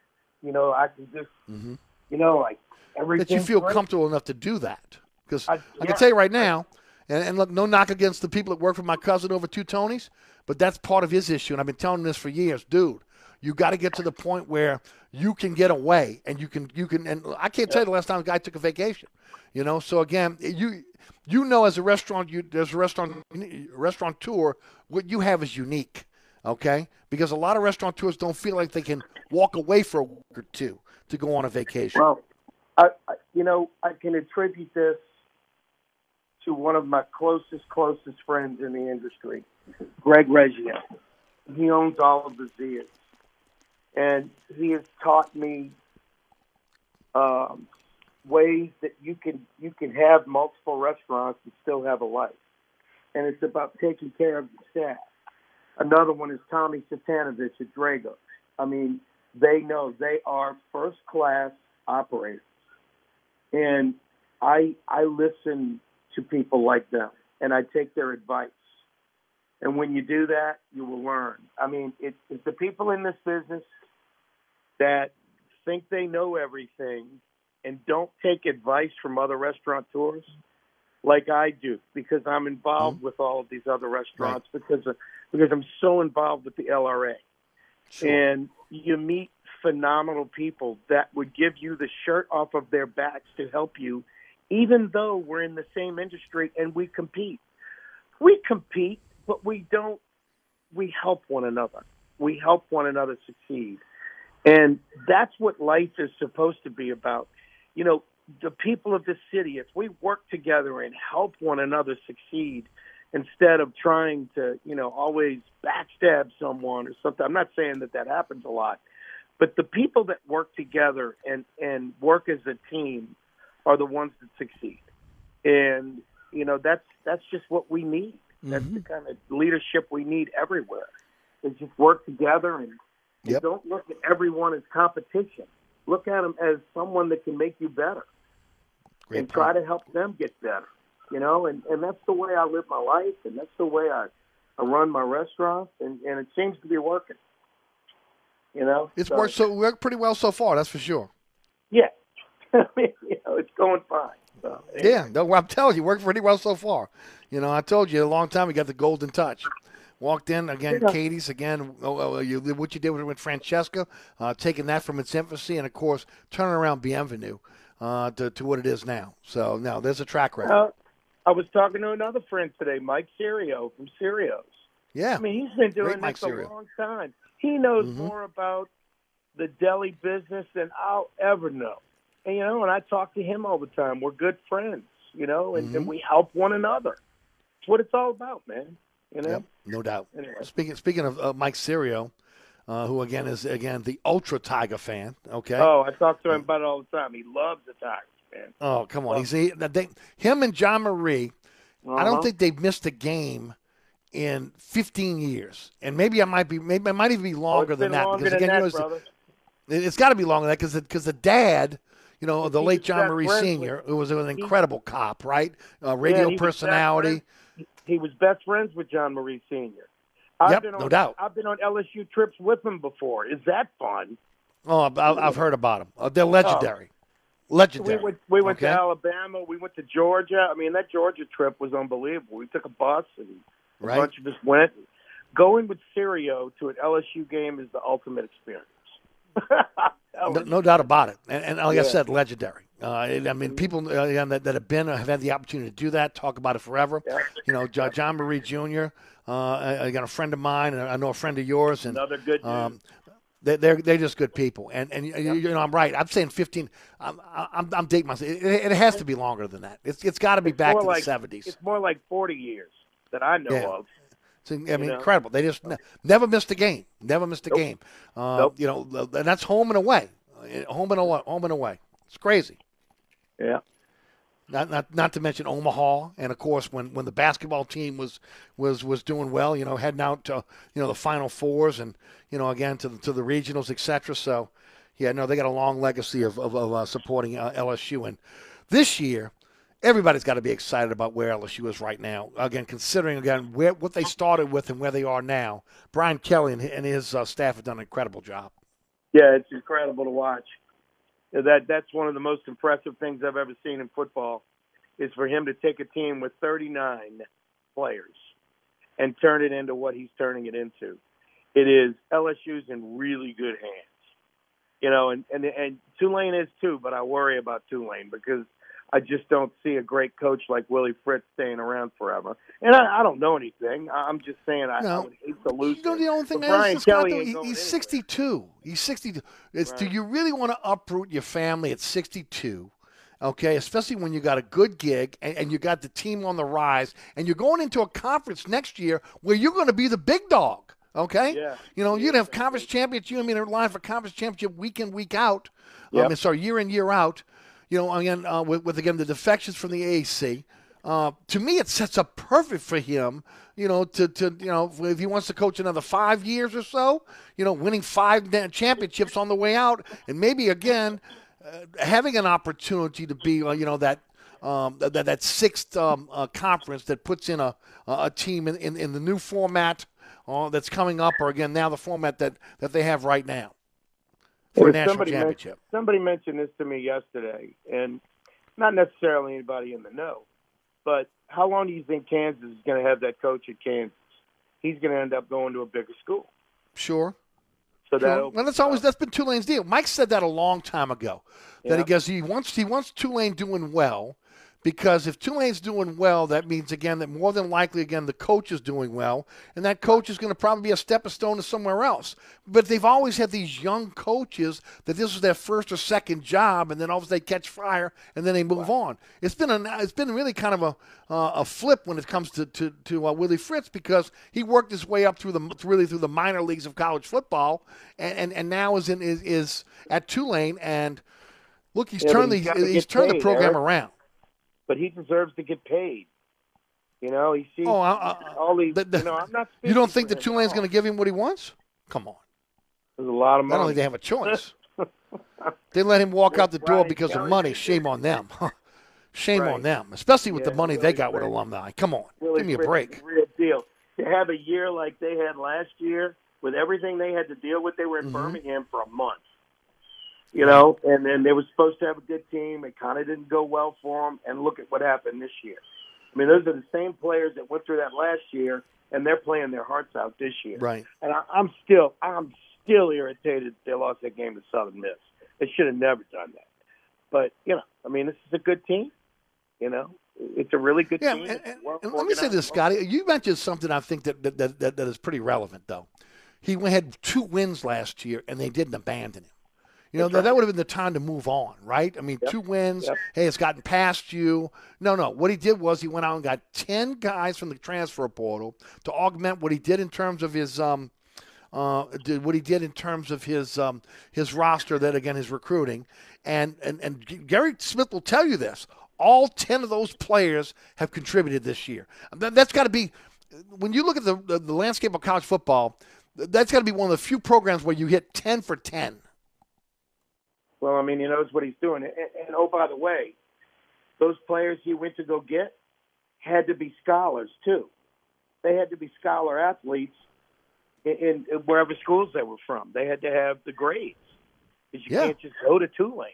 You know, I can just, mm-hmm. you know, like everything. That you feel great. Comfortable enough to do that. Because I, I yeah, can tell you right now, And, and look, no knock against the people that work for my cousin over two Tonys, but that's part of his issue. And I've been telling him this for years. Dude, You got to get to the point where you can get away, and you can you can. And I can't tell you the last time a guy took a vacation. You know, so again, you you know, as a restaurant, you as a restaurant restaurateur, what you have is unique. Okay, because a lot of restaurateurs don't feel like they can walk away for a week or two to go on a vacation. Well, I, I, you know, I can attribute this to one of my closest, closest friends in the industry, Greg Reggio. He owns all of the Zias, and he has taught me um, ways that you can you can have multiple restaurants and still have a life, and it's about taking care of the staff. Another one is Tommy Satanovich at Drago. I mean, they know they are first-class operators. And I I listen to people like them, and I take their advice. And when you do that, you will learn. I mean, it, it's the people in this business that think they know everything and don't take advice from other restaurateurs like I do, because I'm involved mm-hmm. with all of these other restaurants right. because of, because I'm so involved with the L R A. Sure. And you meet phenomenal people that would give you the shirt off of their backs to help you, even though we're in the same industry and we compete. We compete, but we don't, we help one another. We help one another succeed. And that's what life is supposed to be about. You know, the people of this city, if we work together and help one another succeed, instead of trying to, you know, always backstab someone or something. I'm not saying that that happens a lot, but the people that work together and, and work as a team are the ones that succeed. And, you know, that's, that's just what we need. That's mm-hmm. the kind of leadership we need everywhere. Is just work together and, yep. and don't look at everyone as competition. Look at them as someone that can make you better. Great and try point. To help them get better. You know, and, and that's the way I live my life, and that's the way I, I run my restaurant, and, and it seems to be working. You know? It's so, worked so worked pretty well so far, that's for sure. Yeah. I mean, you know, it's going fine. So, anyway. Yeah, no, I'm telling you, worked pretty well so far. You know, I told you a long time we got the golden touch. Walked in, again, yeah. Katie's, again, oh, oh, you, what you did with, with Francesca, uh, taking that from its infancy, and, of course, turning around Bienvenue uh, to, to what it is now. So, no, there's a track record. Uh, I was talking to another friend today, Mike Serio from Serio's. Yeah. I mean, he's been doing this a long time. He knows mm-hmm. more about the deli business than I'll ever know. And, you know, and I talk to him all the time. We're good friends, you know, and, mm-hmm. and we help one another. It's what it's all about, man. You know? Yep, no doubt. Anyway. Speaking speaking of uh, Mike Serio, uh, who, again, is, again, the ultra Tiger fan, okay? Oh, I talk to him about it all the time. He loves the Tigers. Man. Oh, come on. He's he, they, him and John Marie, uh-huh. I don't think they've missed a game in fifteen years. And maybe I might be maybe I might even be longer oh, than that. Longer because than again, that, you know, it's, it's got to be longer than that because because the, the dad, you know, the he late John Marie Senior, who was an incredible he, cop, right? Uh, radio yeah, he personality. He was best friends with John Marie Senior I've yep, been on, no doubt. I've been on L S U trips with him before. Is that fun? Oh, I've, I've heard about him. Uh, they're legendary. Oh. Legendary. We went, we went okay. to Alabama. We went to Georgia. I mean, that Georgia trip was unbelievable. We took a bus, and a right. bunch of us went. Going with Serio to an L S U game is the ultimate experience. no, no doubt about it. And, and like yeah. I said, legendary. Uh, I mean, people uh, that, that have been have had the opportunity to do that, talk about it forever. Yeah. You know, John Marie Junior, uh, I, I got a friend of mine, and I know a friend of yours. And, Another good dude. Um, They're, they're they're just good people, and and you, you know I'm right. I'm saying fifteen. I'm I'm, I'm dating myself. It, it has to be longer than that. It's it's got to be it's back to like, the seventies. It's more like forty years that I know yeah. of. It's, I mean, know? incredible. They just ne- never missed a game. Never missed a nope. game. Uh, nope. You know, and that's home and away. Home and away. Home and away. It's crazy. Yeah. Not, not not to mention Omaha, and of course when, when the basketball team was, was, was doing well, you know, heading out to you know the Final Fours and you know again to the, to the regionals, et cetera. So, yeah, no, they got a long legacy of of, of uh, supporting uh, L S U, and this year everybody's got to be excited about where L S U is right now. Again, considering again where what they started with and where they are now, Brian Kelly and, and his uh, staff have done an incredible job. Yeah, it's incredible to watch. That that's one of the most impressive things I've ever seen in football, is for him to take a team with thirty-nine players and turn it into what he's turning it into. it is L S U's in really good hands. You know, and, and, and Tulane is too, but I worry about Tulane because I just don't see a great coach like Willie Fritz staying around forever. And I, I don't know anything. I'm just saying I, no. I would hate to lose. You know, the only thing I is Kelly Scott, though, he, he's sixty-two. He's sixty-two. It's, right. Do you really want to uproot your family at sixty-two? Okay, especially when you got a good gig and, and you got the team on the rise, and you're going into a conference next year where you're going to be the big dog. Okay, yeah. You know, you'd have conference champions. You know, I mean, they're lying for conference championship week in, week out. Yep. I mean, sorry, year in, year out. You know, again, uh, with, with, again, the defections from the A A C. Uh, to me, it sets up perfect for him, you know, to, to, you know, if he wants to coach another five years or so, you know, winning five championships on the way out. And maybe, again, uh, having an opportunity to be, uh, you know, that, um, that, that sixth um, uh, conference that puts in a, a team in, in, in the new format uh, that's coming up, or, again, now the format that, that they have right now. For a national somebody championship. Mentioned, somebody mentioned this to me yesterday, and not necessarily anybody in the know, but how long do you think Kansas is going to have that coach at Kansas? He's going to end up going to a bigger school. Sure. So sure. That well, that's always that's been Tulane's deal. Mike said that a long time ago. That yeah. he goes, he wants he wants Tulane doing well, because if Tulane's doing well, that means again that more than likely again the coach is doing well, and that coach is going to probably be a stepping stone to somewhere else. But they've always had these young coaches that this was their first or second job, and then all of a sudden they catch fire and then they move wow. on. It's been a it's been really kind of a uh, a flip when it comes to to, to uh, Willie Fritz, because he worked his way up through the really through the minor leagues of college football, and and, and now is in is, is at Tulane, and look, he's yeah, turned the he's, he's turned paid, the program Eric. around. But he deserves to get paid. You know, he sees oh, I, I, all these. The, the, you know, I'm not speaking. You don't think the Tulane's going to give him what he wants? Come on. There's a lot of money. I don't think they have a choice. They let him walk That's out the Brian door because Kelly of money. Shame on them. Shame right. on them, especially with yeah, the money really they got great. with alumni. Come on, really give me a break. Real deal. To have a year like they had last year, with everything they had to deal with, they were in mm-hmm. Birmingham for a month. You know, and then they were supposed to have a good team. It kind of didn't go well for them. And look at what happened this year. I mean, those are the same players that went through that last year, and they're playing their hearts out this year. Right. And I, I'm still, I'm still irritated they lost that game to Southern Miss. They should have never done that. But you know, I mean, this is a good team. You know, it's a really good yeah, team. And, and, well, and let me say this, Scotty. You mentioned something I think that that that, that is pretty relevant, though. He had two wins last year, and they didn't abandon him. You know, that would have been the time to move on, right? I mean, yep. two wins. Yep. Hey, it's gotten past you. No, no. What he did was he went out and got ten guys from the transfer portal to augment what he did in terms of his um, uh, did what he did in terms of his um, his roster. That again, his recruiting. And and and Gary Smith will tell you this: all ten of those players have contributed this year. That's got to be when you look at the, the the landscape of college football. That's got to be one of the few programs where you hit ten for ten. Well, I mean, he knows what he's doing. And, and, oh, by the way, those players he went to go get had to be scholars, too. They had to be scholar athletes in, in wherever schools they were from. They had to have the grades, because you yeah. can't just go to Tulane.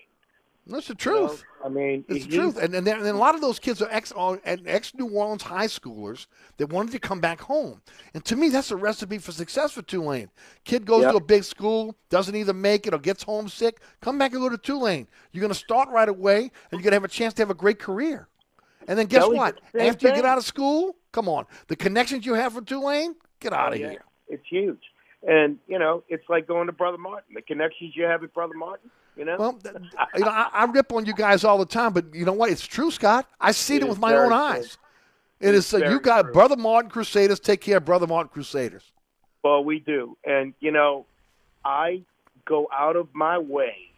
That's the truth. You know, I mean, it's the truth. And, and, and a lot of those kids are ex, ex New Orleans high schoolers that wanted to come back home. And to me, that's a recipe for success for Tulane. Kid goes yep. to a big school, doesn't either make it or gets homesick. Come back and go to Tulane. You're going to start right away, and you're going to have a chance to have a great career. And then guess Kelly's what? After you get out of school, come on. The connections you have for Tulane, get out of oh, yeah. here. It's huge. And, you know, it's like going to Brother Martin. The connections you have with Brother Martin. You know? Well, you know, I, I rip on you guys all the time, but you know what? It's true, Scott. I see it, it with my own true. eyes. It, it is. So you got true. Brother Martin Crusaders. Take care of Brother Martin Crusaders. Well, we do, and you know, I go out of my way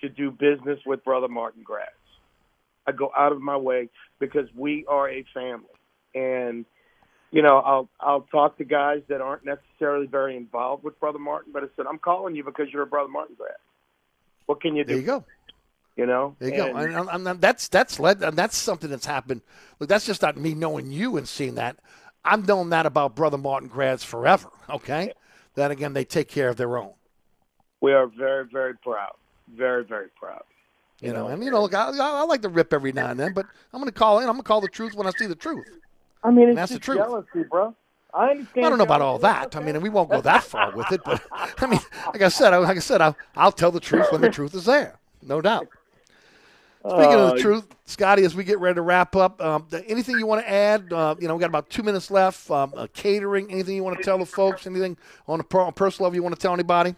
to do business with Brother Martin grads. I go out of my way because we are a family, and you know, I'll I'll talk to guys that aren't necessarily very involved with Brother Martin, but I said, I'm calling you because you're a Brother Martin grad. What can you do? There you go. You know? There you and, go. And, and, and that's that's led, and that's something that's happened. Look, that's just not me knowing you and seeing that. I've known that about Brother Martin grads forever, okay? Yeah. Then again, they take care of their own. We are very, very proud. Very, very proud. You, you know, know, and, you know, look, I, I like to rip every now and then, but I'm going to call in. I'm going to call the truth when I see the truth. I mean, it's that's just the truth. Jealousy, bro. I understand. I don't know about all that. I mean, we won't go that far with it. But I mean, like I said, like I said, I'll, I'll tell the truth when the truth is there, no doubt. Speaking of the truth, Scotty, as we get ready to wrap up, um, anything you want to add? Uh, you know, we got about two minutes left. Um, uh, catering, anything you want to tell the folks? Anything on a per- personal level you want to tell anybody?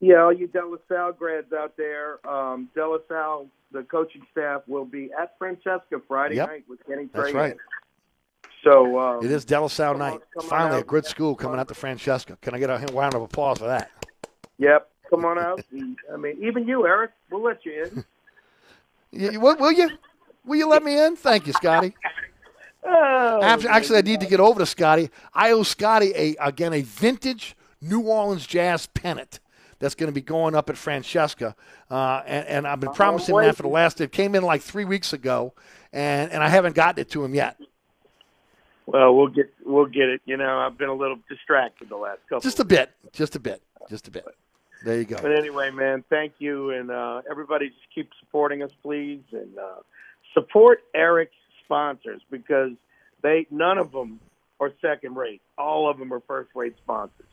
Yeah, all you De La Salle grads out there, um, De La Salle, the coaching staff will be at Francesca Friday yep. night with Kenny. That's right. So um, it is De La Salle night. Finally, out. a good school coming out to Francesca. Can I get a round of applause for that? Yep, come on out. And, I mean, even you, Eric, we'll let you in. You, will, will you? Will you let me in? Thank you, Scotty. oh, Actually, I need to get over to Scotty. I owe Scotty, a again, a vintage New Orleans Jazz pennant that's going to be going up at Francesca. Uh, and, and I've been promising oh, him that for the last – it came in like three weeks ago, and, and I haven't gotten it to him yet. Well, we'll get we'll get it. You know, I've been a little distracted the last couple Just a bit. Just a bit. Just a bit. There you go. But anyway, man, thank you. And uh, everybody just keep supporting us, please. And uh, support Eric's sponsors because they none of them are second rate. All of them are first rate sponsors.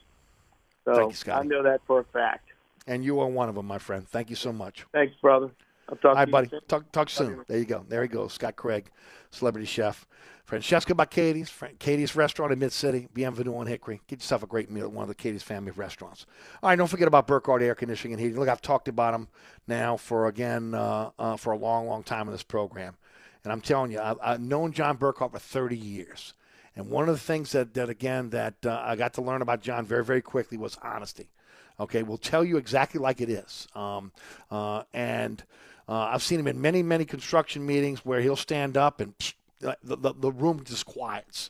So thank you, Scotty. I know that for a fact. And you are one of them, my friend. Thank you so much. Thanks, brother. I'll talk All right, to you buddy. Soon. Talk, talk soon. There you go. There he goes. Scott Craig, celebrity chef. Francesca by Katie's, Katie's Restaurant in Mid-City, Bienvenue on Hickory. Get yourself a great meal at one of the Katie's family restaurants. All right, don't forget about Burkhardt Air Conditioning and Heating. Look, I've talked about them now for, again, uh, uh, for a long, long time in this program. And I'm telling you, I, I've known John Burkhardt for thirty years. And one of the things that, that again, that uh, I got to learn about John very, very quickly was honesty. Okay, we'll tell you exactly like it is. Um, uh, and uh, I've seen him in many, many construction meetings where he'll stand up and psh, The, the, the room just quiets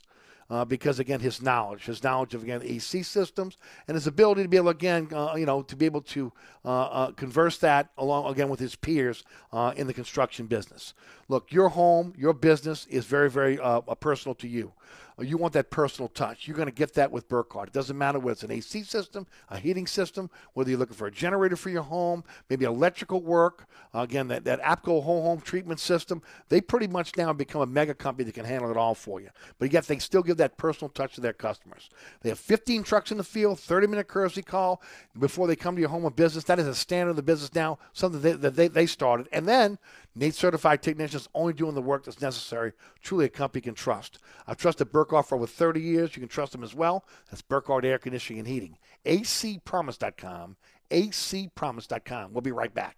uh, because, again, his knowledge, his knowledge of, again, A C systems and his ability to be able, again, uh, you know, to be able to uh, uh, converse that along, again, with his peers uh, in the construction business. Look, your home, your business is very, very uh, personal to you. You want that personal touch. You're going to get that with Burkhardt. It doesn't matter whether it's an A C system, a heating system, whether you're looking for a generator for your home, maybe electrical work. Uh, again, that, that APCO whole home treatment system, they pretty much now have become a mega company that can handle it all for you. But yet they still give that personal touch to their customers. They have fifteen trucks in the field, thirty-minute courtesy call before they come to your home or business. That is a standard of the business now, something that they, that they, they started. And then Nate certified technicians only doing the work that's necessary. Truly a company you can trust. I've trusted Burkhardt for over thirty years. You can trust them as well. That's Burkhardt Air Conditioning and Heating. A C promise dot com. A C promise dot com. We'll be right back.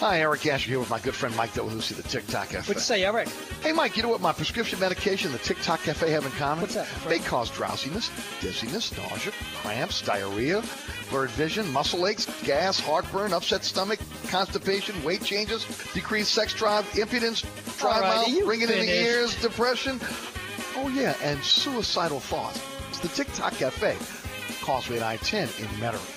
Hi, Eric Asher here with my good friend Mike Delahousie, the TikTok Cafe. What'd you say, Eric? Hey, Mike, you know what my prescription medication and the TikTok Cafe have in common? What's that? They cause drowsiness, dizziness, nausea, cramps, diarrhea, blurred vision, muscle aches, gas, heartburn, upset stomach, constipation, weight changes, decreased sex drive, impotence, dry mouth, ringing in the ears, depression. Oh, yeah, and suicidal thoughts. It's the TikTok Cafe, Causeway I ten in Metairie.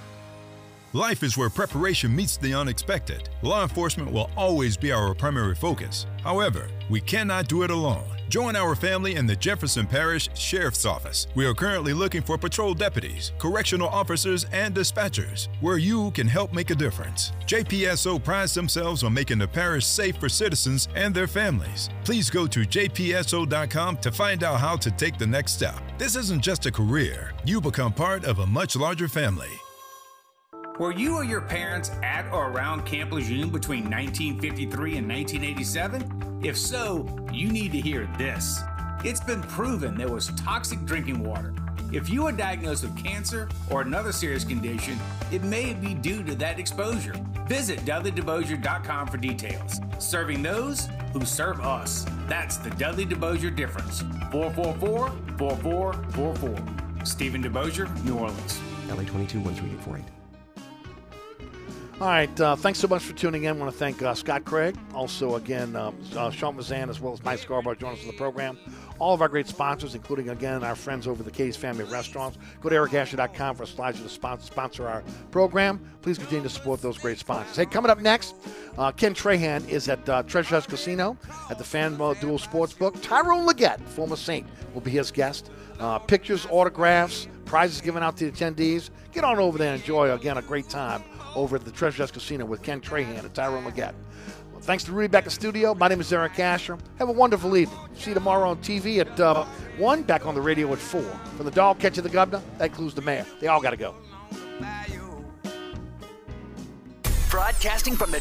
Life is where preparation meets the unexpected. Law enforcement will always be our primary focus. However, we cannot do it alone. Join our family in the Jefferson Parish Sheriff's Office. We are currently looking for patrol deputies, correctional officers, and dispatchers, where you can help make a difference. J P S O prides themselves on making the parish safe for citizens and their families. Please go to J P S O dot com to find out how to take the next step. This isn't just a career. You become part of a much larger family. Were you or your parents at or around Camp Lejeune between nineteen fifty-three and nineteen eighty-seven? If so, you need to hear this. It's been proven there was toxic drinking water. If you are diagnosed with cancer or another serious condition, it may be due to that exposure. Visit Dudley DeBosier dot com for details. Serving those who serve us. That's the Dudley DeBosier difference. four four four, four four four four. Stephen DeBosier, New Orleans. L A twenty-two, one three eight four eight. All right, uh, thanks so much for tuning in. I want to thank uh, Scott Craig, also, again, uh, uh, Sean Vizena, as well as Mike Scarborough, joining us on the program. All of our great sponsors, including, again, our friends over the Katie's Family Restaurants. Go to Eric Asher dot com for a slider to sponsor, sponsor our program. Please continue to support those great sponsors. Hey, coming up next, uh, Ken Trahan is at uh, Treasure House Casino at the FanDuel Dual Sportsbook. Tyrone Leggett, former Saint, will be his guest. Uh, pictures, autographs, prizes given out to the attendees. Get on over there and enjoy, again, a great time over at the Treasure House Casino with Ken Trahan and Tyrone Leggett. Well, thanks to Rudy back at studio. My name is Eric Asher. Have a wonderful evening. See you tomorrow on T V at uh, one, back on the radio at four. From the dog catching the governor, that includes the mayor. They all got to go. Broadcasting from the